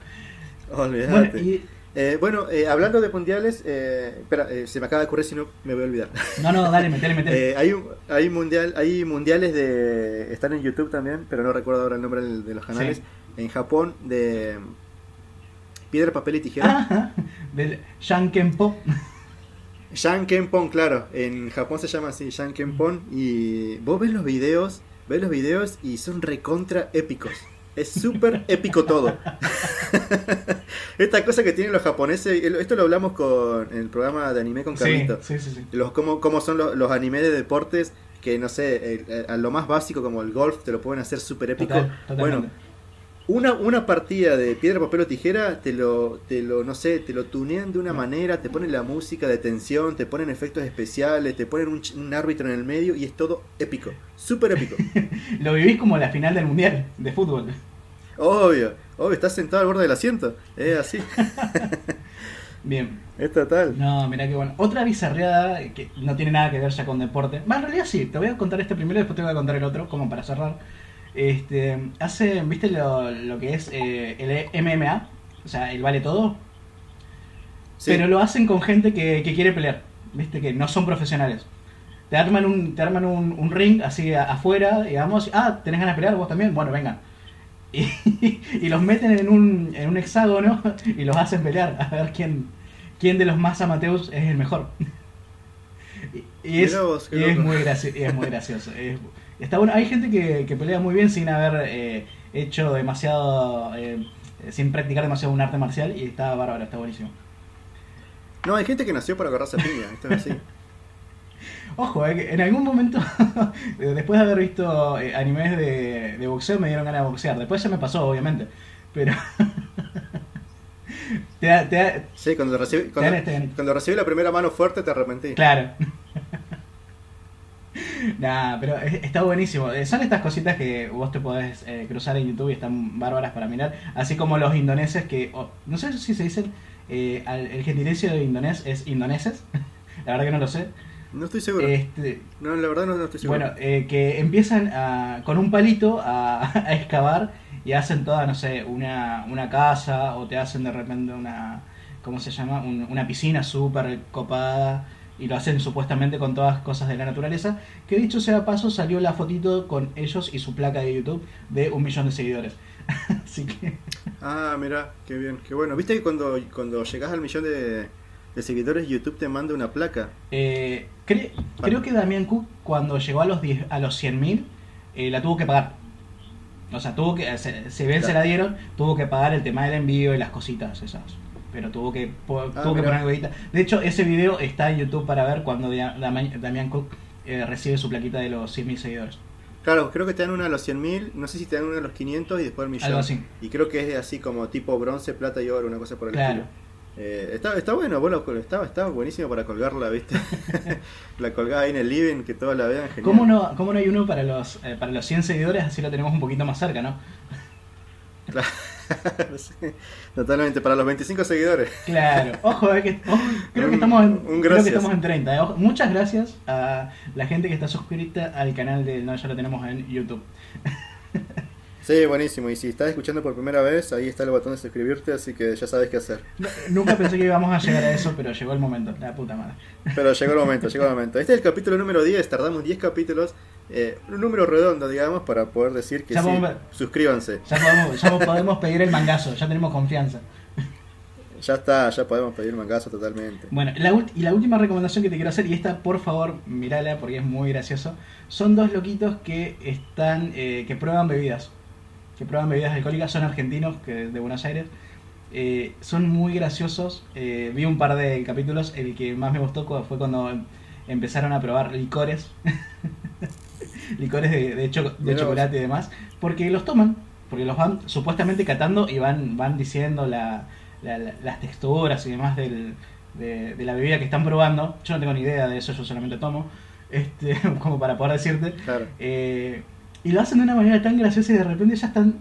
Olvídate. Bueno, y Eh, bueno, eh, hablando de mundiales, eh, espera, eh, se me acaba de ocurrir, si no me voy a olvidar. No, no, dale, metele, metele. Eh, hay, hay, mundial, hay mundiales de... Están en YouTube también, pero no recuerdo ahora el nombre de los canales. Sí. En Japón, de... Piedra, papel y tijera. Ajá, del Shankenpon. Shankenpon, claro. En Japón se llama así, Shankenpon. Y vos ves los videos, ves los videos y son recontra épicos. Es súper épico todo. Esta cosa que tienen los japoneses, esto lo hablamos con el programa de anime con Carlitos. Sí, sí, sí, sí. Los, cómo, cómo son los, los animes de deportes, que no sé, el, el, el, lo más básico como el golf te lo pueden hacer súper épico. Total, total, bueno, grande. Una, una partida de piedra, papel o tijera te lo, te lo, no sé, te lo tunean de una manera, te ponen la música de tensión, te ponen efectos especiales, te ponen un, un árbitro en el medio y es todo épico, súper épico. Lo vivís como la final del mundial de fútbol. Obvio, obvio, estás sentado al borde del asiento, es así. Bien. Es total. No, mirá qué bueno. Otra bizarreada que no tiene nada que ver ya con deporte. Más en realidad sí, te voy a contar este primero y después te voy a contar el otro, como para cerrar. Este, hace, ¿viste lo, lo que es eh, el M M A? O sea, el vale todo. Sí. Pero lo hacen con gente que, que quiere pelear, ¿viste? Que no son profesionales. Te arman un, te arman un, un ring así afuera, digamos, ah, ¿tenés ganas de pelear vos también? Bueno, vengan. Y, y los meten en un, en un hexágono y los hacen pelear, a ver quién, quién de los más amateurs es el mejor. Y, y, es, vos, y es muy gracio- y es muy gracioso. Es, Está bueno, hay gente que, que pelea muy bien sin haber eh, hecho demasiado, eh, sin practicar demasiado un arte marcial, y está bárbaro, está buenísimo. No, hay gente que nació para agarrarse a piña, esto es así. Ojo, eh, en algún momento, después de haber visto eh, animes de, de boxeo, me dieron ganas de boxear. Después se me pasó, obviamente, pero... te da, te da, sí, cuando recibí, cuando, este... cuando recibí la primera mano fuerte te arrepentí. Claro. Nah, pero está buenísimo. Eh, son estas cositas que vos te podés eh, cruzar en YouTube y están bárbaras para mirar. Así como los indoneses que... Oh, no sé si se dicen... Eh, al, el gentilicio de indonés es indoneses. La verdad que no lo sé. No estoy seguro. Este, no, la verdad no, no estoy seguro. Bueno, eh, que empiezan a, con un palito a, a excavar y hacen toda, no sé, una, una casa, o te hacen de repente una... ¿Cómo se llama? Un, una piscina súper copada... Y lo hacen supuestamente con todas cosas de la naturaleza. Que dicho sea paso, salió la fotito con ellos y su placa de YouTube de un millón de seguidores. Así que... Ah, mirá, qué bien, qué bueno. ¿Viste que cuando, cuando llegás al millón de, de seguidores, YouTube te manda una placa? Eh, cre- creo que Damián Cook, cuando llegó a los diez, a los cien mil, eh, la tuvo que pagar. O sea, tuvo que, se, se bien claro. Se la dieron, tuvo que pagar el tema del envío y las cositas esas. Pero tuvo que po, ah, tuvo que poner huevita. De hecho, ese video está en YouTube para ver cuando Damián Cook eh, recibe su plaquita de los cien mil seguidores. Claro, creo que te dan una a los cien mil, no sé si te dan una a los quinientos y después el millón. Algo así. Y creo que es así como tipo bronce, plata y oro, una cosa por el claro. estilo. Eh, está, está bueno, bueno está, está buenísimo para colgarla, ¿viste? La colgada ahí en el living, que todos la vean. Genial. ¿Cómo no, cómo no hay uno para los, eh, para los cien seguidores? Así lo tenemos un poquito más cerca, ¿no? Claro. Sí, totalmente, para los veinticinco seguidores. Claro, ojo, eh, que, ojo creo, un, que estamos en, creo que estamos en treinta. Eh, ojo, muchas gracias a la gente que está suscrita al canal de No, ya lo tenemos en YouTube. Sí, buenísimo. Y si estás escuchando por primera vez, ahí está el botón de suscribirte, así que ya sabes qué hacer. No, nunca pensé que íbamos a llegar a eso, pero llegó el momento, la puta madre. Pero llegó el momento, llegó el momento. Este es el capítulo número diez, tardamos diez capítulos. Eh, un número redondo, digamos, para poder decir que ya sí, podemos, suscríbanse. Ya podemos, ya podemos pedir el mangazo, ya tenemos confianza. Ya está, ya podemos pedir el mangazo totalmente. Bueno, la ulti- y la última recomendación que te quiero hacer, y esta por favor mirala porque es muy gracioso. Son dos loquitos que están eh, que prueban bebidas, que prueban bebidas alcohólicas, son argentinos que de Buenos Aires. Eh, son muy graciosos. Eh, vi un par de capítulos, el que más me gustó fue cuando empezaron a probar licores. Licores de, de, cho- de chocolate y demás, porque los toman, porque los van supuestamente catando y van van diciendo la, la, la, las texturas y demás del, de, de la bebida que están probando. Yo no tengo ni idea de eso, yo solamente tomo, este, como para poder decirte. Claro. Eh, y lo hacen de una manera tan graciosa y de repente ya están,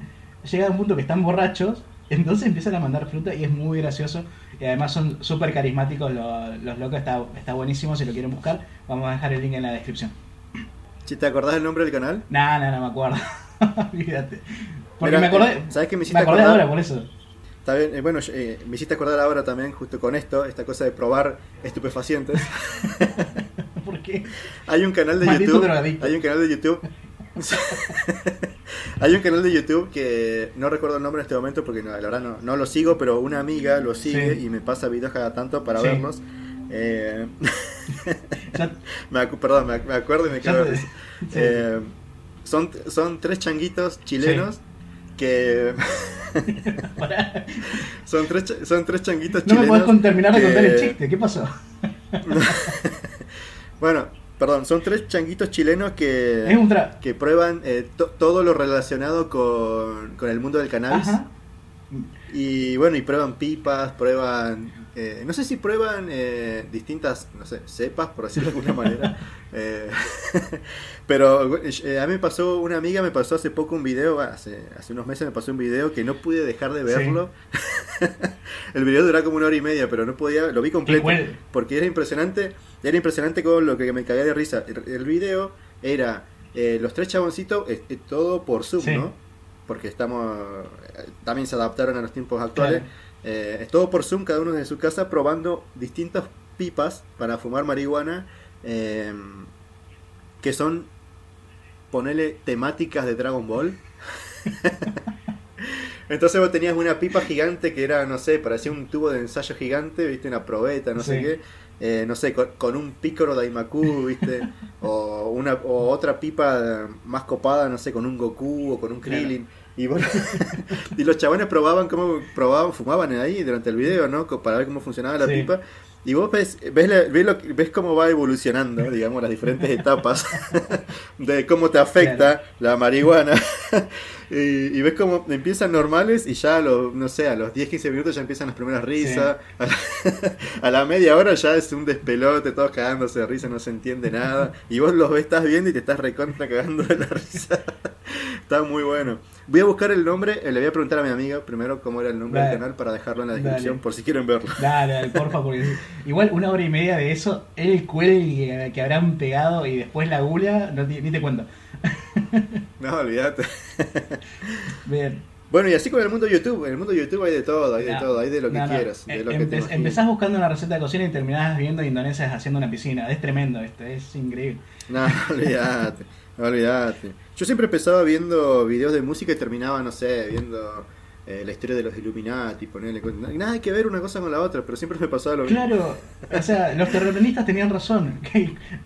llegan a un punto que están borrachos, entonces empiezan a mandar fruta y es muy gracioso. Y además son súper carismáticos los, los locos, está, está buenísimo, si lo quieren buscar, vamos a dejar el link en la descripción. ¿Te acordás el nombre del canal? No, no, no me acuerdo. Fíjate. Porque Mira, me acordé. ¿Sabes qué me hiciste? Me acordé acordar? ahora por eso. Está bien, eh, bueno, eh, me hiciste acordar ahora también, justo con esto, esta cosa de probar estupefacientes. ¿Por qué? Hay un canal de Maldito YouTube. Drogadicto. Hay un canal de YouTube. Hay un canal de YouTube que no recuerdo el nombre en este momento porque no, la verdad no, no lo sigo, pero una amiga lo sigue, sí, y me pasa videos cada tanto para, sí, verlos. Eh... me acu perdón, me, ac me acuerdo y me quedo. Te... Sí. Eh, son, son tres changuitos chilenos, sí, que... son, tres son tres changuitos no chilenos. No me podés con terminar de que... contar el chiste, ¿qué pasó? Bueno... Perdón, son tres changuitos chilenos que, que prueban eh, to, todo lo relacionado con, con el mundo del cannabis. Ajá. Y bueno, y prueban pipas, prueban... Eh, no sé si prueban eh, distintas, no sé, cepas, por decirlo de alguna manera. Eh, pero eh, a mí me pasó, una amiga me pasó hace poco un video, hace, hace unos meses me pasó un video que no pude dejar de verlo. Sí. El video duró como una hora y media, pero no podía, lo vi completo. Igual. Porque era impresionante, era impresionante con lo que me cagué de risa. El, el video era eh, los tres chaboncitos, eh, eh, todo por Zoom, sí, ¿no? Porque estamos, eh, también se adaptaron a los tiempos actuales. Claro. Eh, es todo por Zoom, cada uno desde su casa probando distintas pipas para fumar marihuana, eh, que son, ponele, temáticas de Dragon Ball. Entonces vos tenías una pipa gigante que era, no sé, parecía un tubo de ensayo gigante, viste, una probeta, no, sí, sé qué, eh, no sé, con, con un Piccolo Daimaku, viste, o, una, o otra pipa más copada, no sé, con un Goku o con un Krillin. Claro. Y, bueno, y los chabones probaban cómo probaban, fumaban ahí durante el video, ¿no? Para ver cómo funcionaba la, sí, pipa. Y vos ves, ves, la, ves, lo, ves cómo va evolucionando, digamos, las diferentes etapas de cómo te afecta, claro, la marihuana. Y, y ves cómo empiezan normales y ya, a los, no sé, a los diez quince minutos ya empiezan las primeras risas. Sí. A, la, a la media hora ya es un despelote, todos cagándose de risa, no se entiende nada. Y vos los ves, estás viendo y te estás recontra cagando de la risa. Está muy bueno. Voy a buscar el nombre, le voy a preguntar a mi amiga primero cómo era el nombre, dale, del canal para dejarlo en la descripción, dale, por si quieren verlo. Dale, dale, porfa, porque igual una hora y media de eso, el cuelgue que habrán pegado y después la gula, no, ni te cuento. No, olvídate. Bien. Bueno, y así como en el mundo YouTube, en el mundo YouTube hay de todo, hay no, de todo, hay de lo que no, no. quieras. De lo Empe que te empezás buscando una receta de cocina y terminás viendo indonesias haciendo una piscina, es tremendo esto, es increíble. No, olvídate. Olvídate. Yo siempre empezaba viendo videos de música y terminaba, no sé, viendo eh, la historia de los Illuminati, ponerle nada que ver una cosa con la otra, pero siempre me pasaba lo mismo. Claro, o sea, los terraplanistas tenían razón.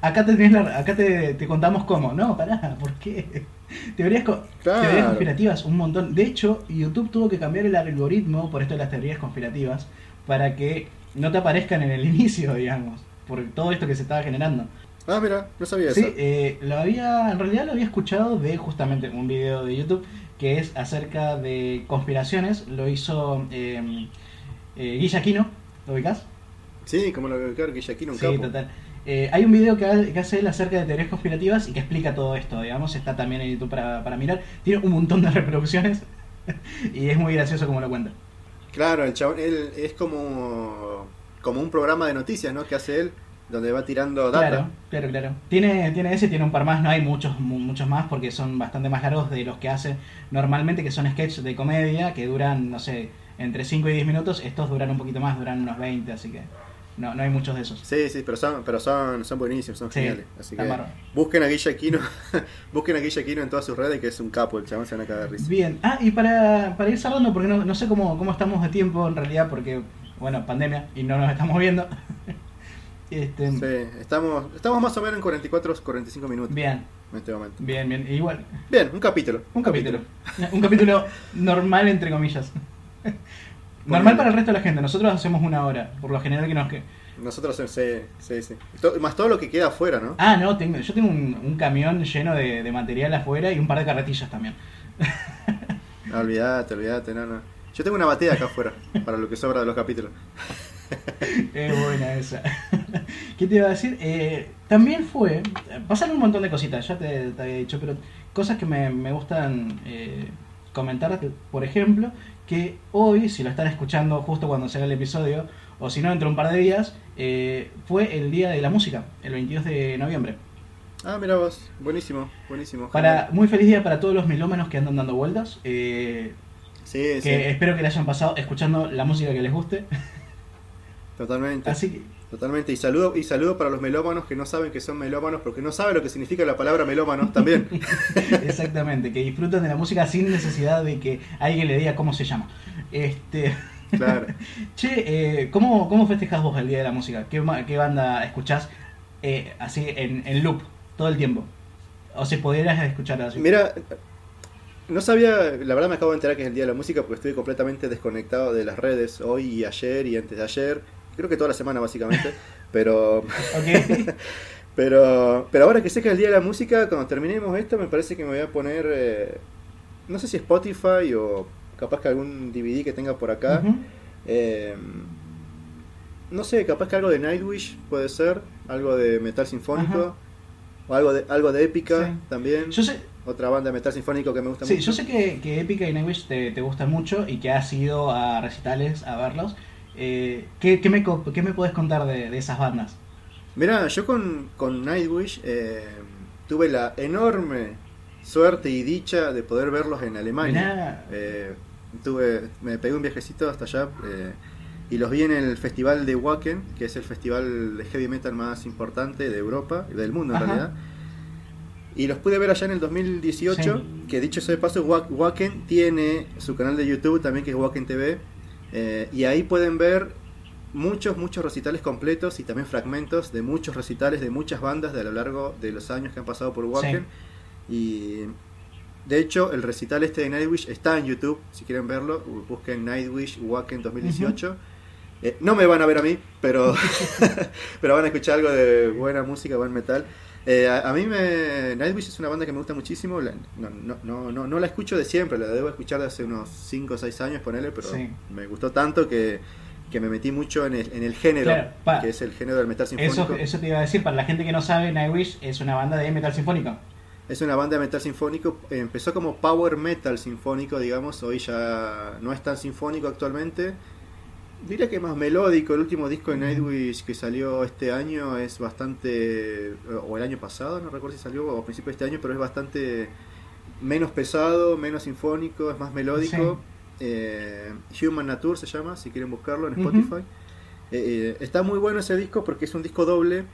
Acá te, tenés la, acá te, te contamos cómo. No, pará, ¿por qué? Teorías, co claro. teorías conspirativas, un montón. De hecho, YouTube tuvo que cambiar el algoritmo por esto de las teorías conspirativas para que no te aparezcan en el inicio, digamos, por todo esto que se estaba generando. Ah, mira, no sabía, sí, eso. Sí, eh, lo había, en realidad lo había escuchado de justamente un video de YouTube que es acerca de conspiraciones. Lo hizo eh, eh, Guillaquino, ¿lo ubicás? Sí, como lo ubicás, Guillaquino, un sí, capo. Sí, total. Eh, hay un video que, ha, que hace él acerca de teorías conspirativas y que explica todo esto, digamos. Está también en YouTube para, para mirar. Tiene un montón de reproducciones y es muy gracioso como lo cuenta. Claro, el chabón, él es como, como un programa de noticias, ¿no? Que hace él, donde va tirando data. Claro, claro, claro. Tiene, tiene ese, tiene un par más, no hay muchos muchos más porque son bastante más largos de los que hace normalmente, que son sketches de comedia que duran, no sé, entre cinco y diez minutos. Estos duran un poquito más, duran unos veinte, así que no, no hay muchos de esos. Sí, sí, pero son, pero son, son buenísimos, son, sí, geniales. Así que marrón. Busquen a Guillaquino, busquen a Guillaquino en todas sus redes, que es un capo, el chabón se van a cagar de risa. Bien, ah, y para, para ir cerrando, porque no, no sé cómo, cómo estamos de tiempo en realidad, porque, bueno, pandemia y no nos estamos viendo. Este... Sí, estamos, estamos más o menos en cuarenta y cuatro a cuarenta y cinco minutos. Bien. En este momento. Bien, bien, igual. Bien, un capítulo. Un capítulo. capítulo. Un capítulo normal, entre comillas. Por normal bien. Para el resto de la gente. Nosotros hacemos una hora, por lo general que nos que. Nosotros, sí, sí, sí. To más todo lo que queda afuera, ¿no? Ah, no, tengo, yo tengo un, un camión lleno de, de material afuera y un par de carretillas también. No, olvídate, olvídate, no, no. Yo tengo una batea acá afuera, para lo que sobra de los capítulos. Es buena esa. ¿Qué te iba a decir? Eh, también fue, pasaron un montón de cositas, ya te, te había dicho, pero cosas que me, me gustan eh, comentar, por ejemplo, que hoy, si lo están escuchando justo cuando salga el episodio, o si no, dentro de un par de días, eh, fue el Día de la Música, el veintidós de noviembre. Ah, mira vos, buenísimo, buenísimo. Para, muy feliz día para todos los melómanos que andan dando vueltas. Eh, Sí, que sí. Espero que la hayan pasado escuchando la música que les guste. Totalmente. Así que... Totalmente. Y saludo, y saludo para los melómanos que no saben que son melómanos, porque no saben lo que significa la palabra melómanos también. Exactamente, que disfrutan de la música sin necesidad de que alguien le diga cómo se llama. Este... Claro. Che, eh, ¿cómo, ¿cómo festejás vos el Día de la Música? ¿Qué, qué banda escuchás eh, así en, en loop todo el tiempo? O si pudieras escucharla así. Mira, no sabía, la verdad me acabo de enterar que es el Día de la Música porque estuve completamente desconectado de las redes hoy y ayer y antes de ayer. Creo que toda la semana básicamente, pero... Okay. pero pero ahora que sé que es el Día de la Música, cuando terminemos esto me parece que me voy a poner... Eh, no sé si Spotify o... capaz que algún D V D que tenga por acá. Uh-huh. eh, no sé, capaz que algo de Nightwish puede ser, algo de metal sinfónico. Uh-huh. O algo de algo de Epica. Sí. También yo sé, otra banda de metal sinfónico que me gusta sí, mucho. Sí, yo sé que, que Epica y Nightwish te, te gustan mucho y que has ido a recitales a verlos. eh, ¿qué, qué, me, ¿Qué me podés contar de, de esas bandas? Mirá, yo con, con Nightwish eh, tuve la enorme suerte y dicha de poder verlos en Alemania. eh, Tuve, me pegué un viajecito hasta allá eh, y los vi en el festival de Wacken, que es el festival de heavy metal más importante de Europa, del mundo en Ajá. realidad. Y los pude ver allá en el dos mil dieciocho. Sí. Que dicho sea de paso, Wacken tiene su canal de YouTube también, que es Wacken T V. eh, Y ahí pueden ver muchos, muchos recitales completos y también fragmentos de muchos recitales de muchas bandas de a lo largo de los años que han pasado por Wacken. Sí. Y de hecho el recital este de Nightwish está en YouTube, si quieren verlo, busquen Nightwish Wacken dos mil dieciocho. Uh-huh. eh, no me van a ver a mí, pero pero van a escuchar algo de buena música, buen metal. Eh, a, a mí me, Nightwish es una banda que me gusta muchísimo, la, no, no, no, no, no la escucho de siempre, la debo escuchar de hace unos cinco o seis años, ponele, pero sí. Me gustó tanto que, que me metí mucho en el, en el género, claro, pa, que es el género del metal sinfónico. Eso, eso te iba a decir, para la gente que no sabe, Nightwish es una banda de metal sinfónico. Es una banda de metal sinfónico, empezó como power metal sinfónico, digamos, hoy ya no es tan sinfónico actualmente. Diría que más melódico, el último disco de Nightwish que salió este año es bastante, o el año pasado, no recuerdo si salió, o a principios de este año, pero es bastante menos pesado, menos sinfónico, es más melódico. Sí. Eh, Human Nature se llama, si quieren buscarlo en Spotify. Uh-huh. eh, eh, está muy bueno ese disco porque es un disco doble,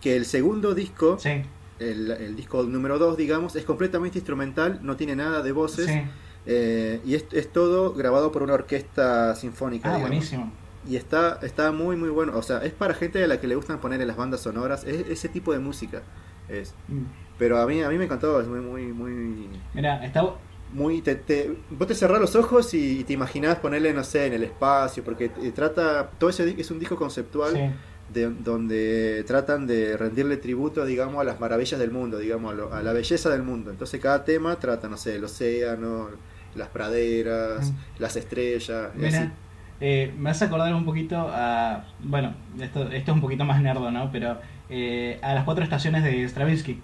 que el segundo disco... Sí. El, el disco número dos, digamos, es completamente instrumental, no tiene nada de voces. Sí. eh, y es, es todo grabado por una orquesta sinfónica. Ah, digamos. Buenísimo. Y está, está muy muy bueno, o sea, es para gente a la que le gustan poner en las bandas sonoras, es, ese tipo de música es. Mm. Pero a mí a mí me encantó, es muy muy muy. Mira, está muy te, te, vos te cerrás los ojos y te imaginás ponerle, no sé, en el espacio, porque trata todo ese es un disco conceptual. Sí. De, donde tratan de rendirle tributo, digamos, a las maravillas del mundo, digamos, a, lo, a la belleza del mundo. Entonces cada tema trata, no sé, el océano, las praderas, mm. las estrellas. Mira, eh, me hace acordar un poquito a, bueno, esto, esto es un poquito más nerdo, ¿no? Pero eh, a Las Cuatro Estaciones de Stravinsky.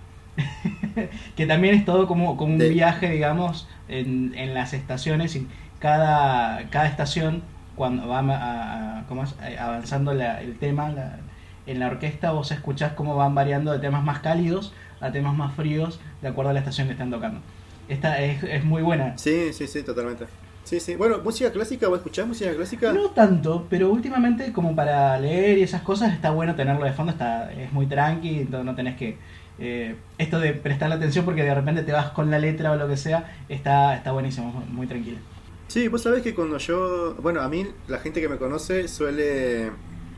Que también es todo como, como un de... viaje, digamos, en, en las estaciones, y cada, cada estación cuando va a, a, ¿cómo es? avanzando la, el tema la, en la orquesta, vos escuchás cómo van variando de temas más cálidos a temas más fríos de acuerdo a la estación que están tocando. Esta es, es muy buena. Sí, sí, sí, totalmente. Sí, sí. Bueno, ¿música clásica? ¿Vos escuchás música clásica? No tanto, pero últimamente como para leer y esas cosas está bueno tenerlo de fondo, está, es muy tranqui, entonces no tenés que... Eh, esto de prestarle atención porque de repente te vas con la letra o lo que sea, está, está buenísimo, muy tranquilo. Sí, vos sabés que cuando yo... Bueno, a mí, la gente que me conoce suele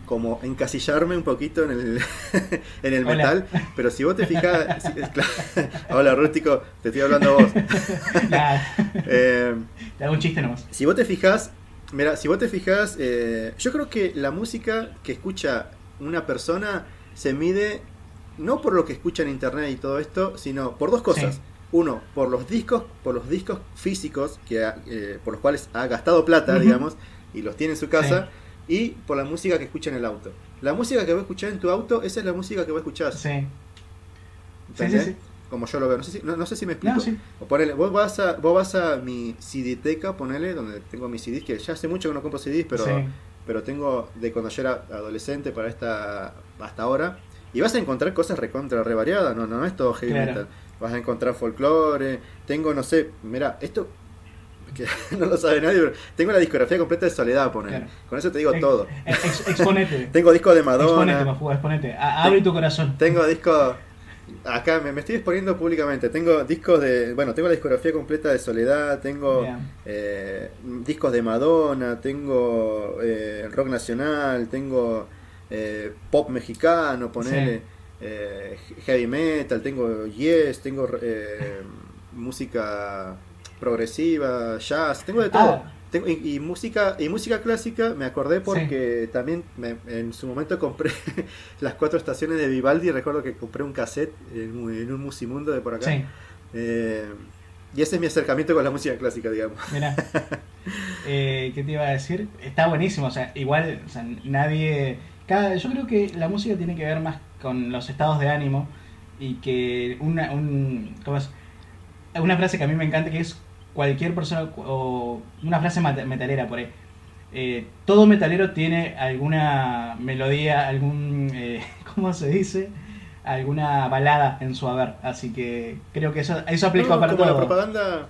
como encasillarme un poquito en el, en el metal. Pero si vos te fijás... Si, claro, hola, Rústico, te estoy hablando a vos. Nah, eh, te hago un chiste nomás. Si vos te fijás... Mira, si vos te fijás... Eh, yo creo que la música que escucha una persona se mide no por lo que escucha en internet y todo esto, sino por dos cosas. Sí. Uno, por los discos, por los discos físicos que ha, eh, por los cuales ha gastado plata, uh-huh. digamos, y los tiene en su casa, sí. Y por la música que escucha en el auto. La música que va a escuchar en tu auto, esa es la música que va a escuchar. Sí. Sí, sí, sí. Como yo lo veo, no sé si, no, no sé si me explico. No, sí. O ponele, vos vas a, vos vas a mi C D teca, ponele, donde tengo mis C Ds, que ya hace mucho que no compro C Ds, pero, sí. pero tengo de cuando yo era adolescente para esta hasta ahora. Y vas a encontrar cosas recontra re variadas, no, no, no es todo heavy claro. metal. Vas a encontrar folclore, tengo, no sé, mira, esto que no lo sabe nadie, pero tengo la discografía completa de Soledad, poner. Claro. Con eso te digo ex, todo. Ex, exponete. Tengo discos de Madonna. Exponete, Mafu, exponete. A, abre tu corazón. Tengo discos... Acá me, me estoy exponiendo públicamente. Tengo discos de... Bueno, tengo la discografía completa de Soledad, tengo eh, discos de Madonna, tengo eh, rock nacional, tengo eh, pop mexicano, ponele... Sí. Eh, heavy metal, tengo Yes, tengo eh, música progresiva, jazz, tengo de todo. Ah. Tengo, y, y música y música clásica, me acordé porque sí. también me, en su momento compré las cuatro estaciones de Vivaldi, recuerdo que compré un cassette en, en un musimundo de por acá. Sí. Eh, y ese es mi acercamiento con la música clásica, digamos. Mirá. Eh, ¿qué te iba a decir? Está buenísimo, o sea, igual, o sea, nadie... Cada, yo creo que la música tiene que ver más con los estados de ánimo y que una un, ¿cómo es? Una frase que a mí me encanta, que es cualquier persona, o una frase metalera por ahí, eh, todo metalero tiene alguna melodía, algún eh, ¿cómo se dice? Alguna balada en su haber, así que creo que eso, eso aplica no, para como todo. La propaganda,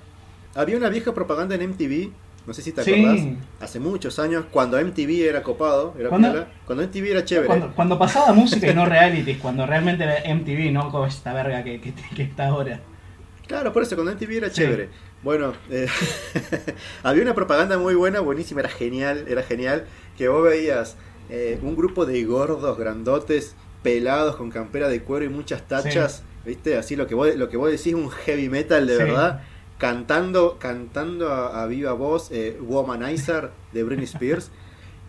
había una vieja propaganda en M T V. No sé si te acordás, sí. Hace muchos años, cuando M T V era copado, era cuando, piola, cuando M T V era chévere. Cuando, cuando pasaba música y no realities, cuando realmente era M T V, no con esta verga que, que, que está ahora. Claro, por eso, cuando M T V era sí. chévere. Bueno, eh, había una propaganda muy buena, buenísima, era genial, era genial, que vos veías eh, un grupo de gordos, grandotes, pelados, con campera de cuero y muchas tachas, sí. ¿Viste? Así lo que vos, lo que vos decís, un heavy metal de sí. verdad. Cantando, cantando a, a viva voz eh, Womanizer de Britney Spears,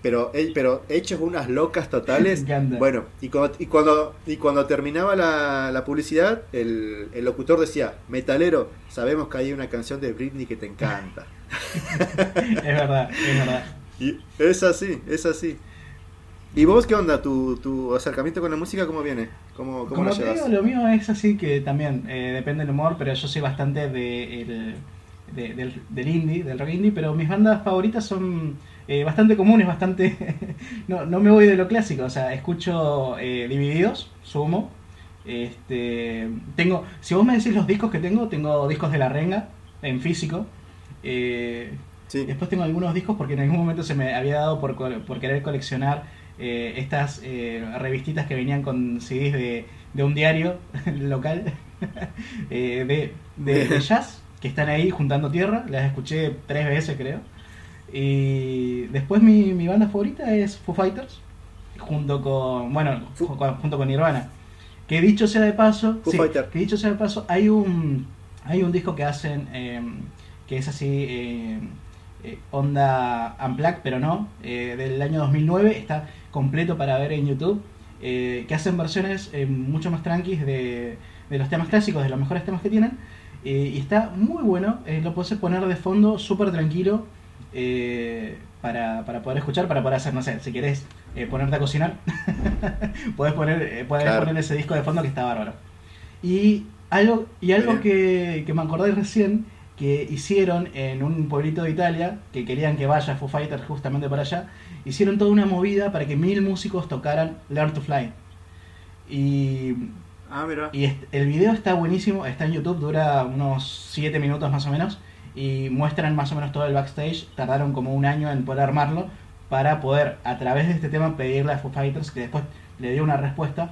pero él, pero hechos unas locas totales. Bueno, y cuando, y cuando, y cuando terminaba la, la publicidad, el, el locutor decía: metalero, sabemos que hay una canción de Britney que te encanta. Es verdad, es verdad. Y es así, es así. ¿Y vos qué onda? ¿Tu, tu acercamiento con la música cómo viene? ¿Cómo, cómo Como lo llevas? Te digo, lo mío es así que también eh, depende del humor, pero yo soy bastante de, el, de, del, del indie, del rock indie, pero mis bandas favoritas son eh, bastante comunes, bastante... no, no me voy de lo clásico, o sea, escucho eh, Divididos, Sumo, este, tengo, si vos me decís los discos que tengo, tengo discos de La Renga, en físico, eh, sí. Después tengo algunos discos porque en algún momento se me había dado por, por querer coleccionar Eh, estas eh, revistitas que venían con C Ds de, de un diario local eh, de, de, de jazz, que están ahí juntando tierra, las escuché tres veces creo. Y después mi, mi banda favorita es Foo Fighters, junto con, bueno, junto con Nirvana. Que dicho sea de paso, sí, que dicho sea de paso, hay un hay un disco que hacen eh, que es así... Eh, Eh, onda Unplugged, pero no, eh, del año dos mil nueve, está completo para ver en YouTube, eh, que hacen versiones eh, mucho más tranquis de, de los temas clásicos, de los mejores temas que tienen, eh, y está muy bueno, eh, lo puedes poner de fondo súper tranquilo eh, para, para poder escuchar, para poder hacer, no sé, si querés eh, ponerte a cocinar, podés poner, eh, podés claro. poner ese disco de fondo que está bárbaro. Y algo, y algo que, que me acordé recién, que hicieron en un pueblito de Italia, que querían que vaya Foo Fighters justamente para allá, hicieron toda una movida para que mil músicos tocaran Learn to Fly. Y, ah, mira. y el video está buenísimo, está en YouTube, dura unos siete minutos más o menos, y muestran más o menos todo el backstage, tardaron como un año en poder armarlo, para poder a través de este tema pedirle a Foo Fighters, que después le dio una respuesta,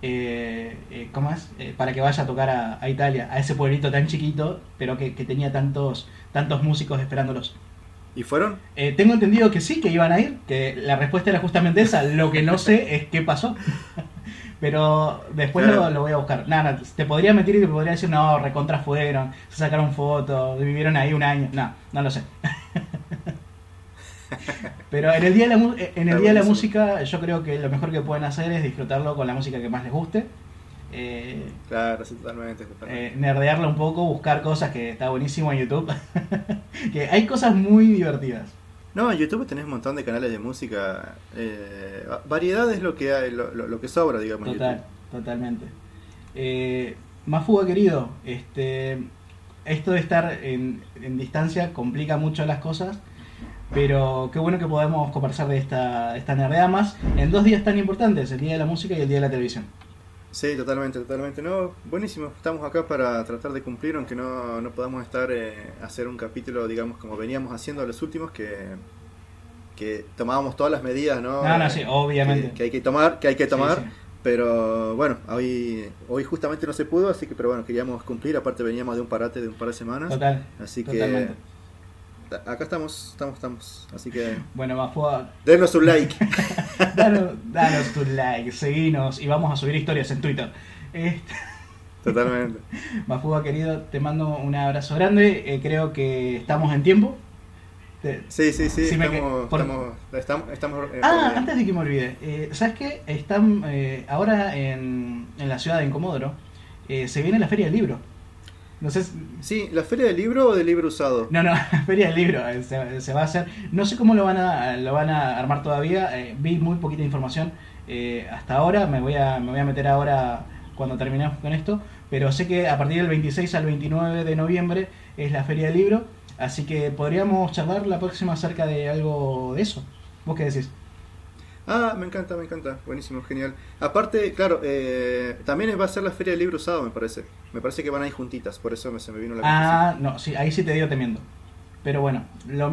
Eh, eh, ¿cómo es? Eh, para que vaya a tocar a, a Italia, a ese pueblito tan chiquito, pero que, que tenía tantos tantos músicos esperándolos. ¿Y fueron? Eh, tengo entendido que sí, que iban a ir, que la respuesta era justamente esa. Lo que no sé es qué pasó. Pero después claro. lo, lo voy a buscar. Nada, nah, te podría mentir y te podría decir, no, recontra fueron, se sacaron fotos, vivieron ahí un año. No, nah, no lo sé. Pero en el día de la, en el día de la música yo creo que lo mejor que pueden hacer es disfrutarlo con la música que más les guste. Eh, claro, totalmente. totalmente. Eh, nerdearlo un poco, buscar cosas, que está buenísimo en YouTube. Que hay cosas muy divertidas. No, en YouTube tenés un montón de canales de música. Eh, variedad es lo que hay, lo, lo, lo que sobra, digamos. Total, totalmente. Eh, Mafuga querido, este, esto de estar en, en distancia complica mucho las cosas. Pero qué bueno que podemos conversar de esta, esta nerdeada más en dos días tan importantes, el Día de la Música y el Día de la Televisión. Sí, totalmente, totalmente. No, buenísimo. Estamos acá para tratar de cumplir, aunque no, no podamos estar, eh, hacer un capítulo, digamos, como veníamos haciendo los últimos, que, que tomábamos todas las medidas, ¿no? No, no, sí, obviamente. Que, que hay que tomar, que hay que tomar. Sí, sí. Pero bueno, hoy hoy justamente no se pudo, así que, pero bueno, queríamos cumplir. Aparte veníamos de un parate de un par de semanas. Total. Así totalmente. que acá estamos, estamos, estamos. Así que bueno, más por... denos un like. danos, danos tu like, seguinos y vamos a subir historias en Twitter. Eh... Totalmente. Mafuba, querido, te mando un abrazo grande. Eh, creo que estamos en tiempo. Te... Sí, sí, sí, si estamos, me... por... estamos, estamos, estamos eh, Ah, por... antes de que me olvide, eh, ¿sabes qué? Están eh, ahora en, en la ciudad de Comodoro, eh, se viene la Feria del Libro. No sé si... Sí, ¿la Feria del Libro o del libro usado? No, no, la Feria del Libro eh, se, se va a hacer. No sé cómo lo van a, lo van a armar todavía, eh, vi muy poquita información eh, hasta ahora, me voy a, me voy a meter ahora cuando terminemos con esto. Pero sé que a partir del veintiséis al veintinueve de noviembre es la Feria del Libro. Así que podríamos charlar la próxima acerca de algo de eso. ¿Vos qué decís? Ah, me encanta, me encanta. Buenísimo, genial. Aparte, claro, eh, también va a ser la Feria del Libro Usado, me parece. Me parece que van ahí juntitas, por eso me, se me vino la Ah, conclusión. No, sí, ahí sí te digo temiendo. Pero bueno, lo,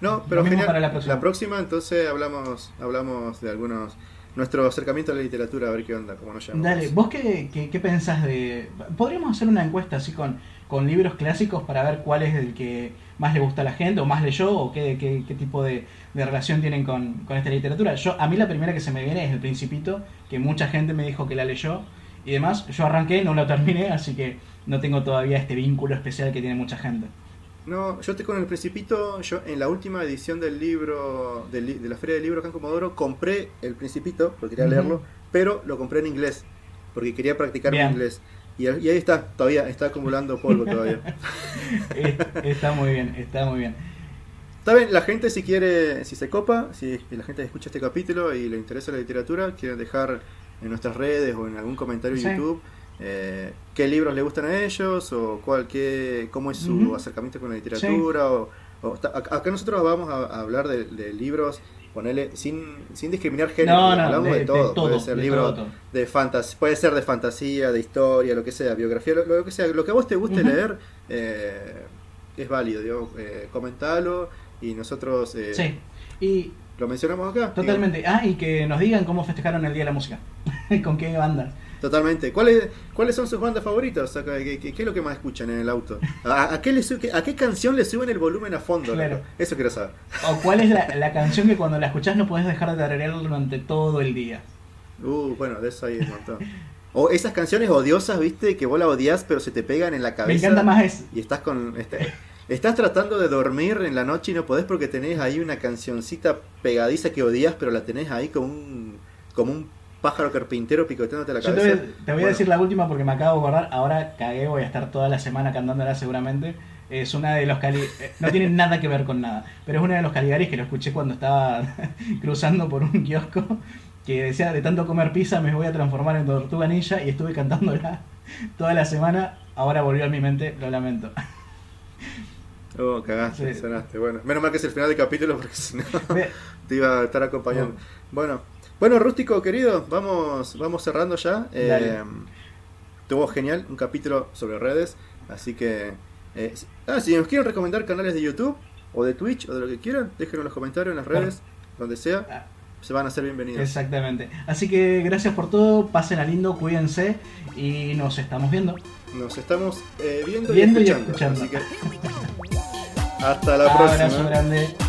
no, pero lo mismo genial, para la próxima. La próxima, entonces, hablamos hablamos de algunos... Nuestro acercamiento a la literatura, a ver qué onda, cómo nos llamamos. Dale, ¿vos qué, qué, qué pensás de...? Podríamos hacer una encuesta así con, con libros clásicos para ver cuál es el que más le gusta a la gente, o más leyó, o qué, qué, qué tipo de, de relación tienen con, con esta literatura. Yo, a mí la primera que se me viene es El Principito, que mucha gente me dijo que la leyó y demás. Yo arranqué, no la terminé, así que no tengo todavía este vínculo especial que tiene mucha gente. No, yo te con El Principito, yo en la última edición del libro, del li, de la Feria del Libro acá en Comodoro, compré El Principito, porque quería uh-huh. leerlo, pero lo compré en inglés, porque quería practicar mi inglés. Y, y ahí está, todavía está acumulando polvo todavía. Está muy bien, está muy bien. Saben, la gente si quiere, si se copa, si la gente escucha este capítulo y le interesa la literatura, quieren dejar en nuestras redes o en algún comentario en sí. YouTube... Eh, qué libros le gustan a ellos o cuál, qué, cómo es su uh-huh. acercamiento con la literatura. Sí. O, o, acá nosotros vamos a, a hablar de, de libros, ponele, sin, sin discriminar género, no, no, hablamos de, de, todo. de todo, puede ser de libros todo, todo. de fantasía, puede ser de fantasía, de historia, lo que sea, biografía, lo, lo que sea, lo que a vos te guste uh-huh. leer eh, es válido, digo, eh, comentalo y nosotros eh, sí. y lo mencionamos acá. Totalmente, digamos. Ah, y que nos digan cómo festejaron el Día de la Música, con qué bandas. Totalmente. ¿Cuáles cuáles son sus bandas favoritas? O sea, ¿qué, qué, ¿Qué es lo que más escuchan en el auto? ¿A, a, qué, le sube, a qué canción le suben el volumen a fondo? Claro. Eso quiero saber. ¿O cuál es la, la canción que cuando la escuchás no podés dejar de tararearla durante todo el día? Uh, bueno, de eso hay un montón. O esas canciones odiosas, ¿viste? Que vos la odias pero se te pegan en la cabeza. Me encanta más eso. Y estás con... Este, estás tratando de dormir en la noche y no podés porque tenés ahí una cancioncita pegadiza que odias, pero la tenés ahí como un... Como un pájaro carpintero picoteándote la cabeza. Yo te voy, te voy bueno. a decir la última porque me acabo de acordar. Ahora cagué, voy a estar toda la semana cantándola seguramente. Es una de los Cali... No tiene nada que ver con nada, pero es una de los Caligaris que lo escuché cuando estaba cruzando por un kiosco que decía, de tanto comer pizza me voy a transformar en tortuga ninja, y estuve cantándola toda la semana. Ahora volvió a mi mente, lo lamento. Oh, cagaste, sí. sonaste. Bueno, menos mal que es el final del capítulo porque si no me... te iba a estar acompañando. Oh. Bueno. Bueno, Rústico, querido, vamos vamos cerrando ya. Eh, estuvo genial, un capítulo sobre redes. Así que... Eh, ah, si nos quieren recomendar canales de YouTube, o de Twitch, o de lo que quieran, déjenlo en los comentarios, en las redes, claro. donde sea. Se van a ser bienvenidos. Exactamente. Así que gracias por todo, pasen a lindo, cuídense, y nos estamos viendo. Nos estamos eh, viendo, viendo y escuchando. Y escuchando. Así que, hasta la próxima. Un abrazo grande.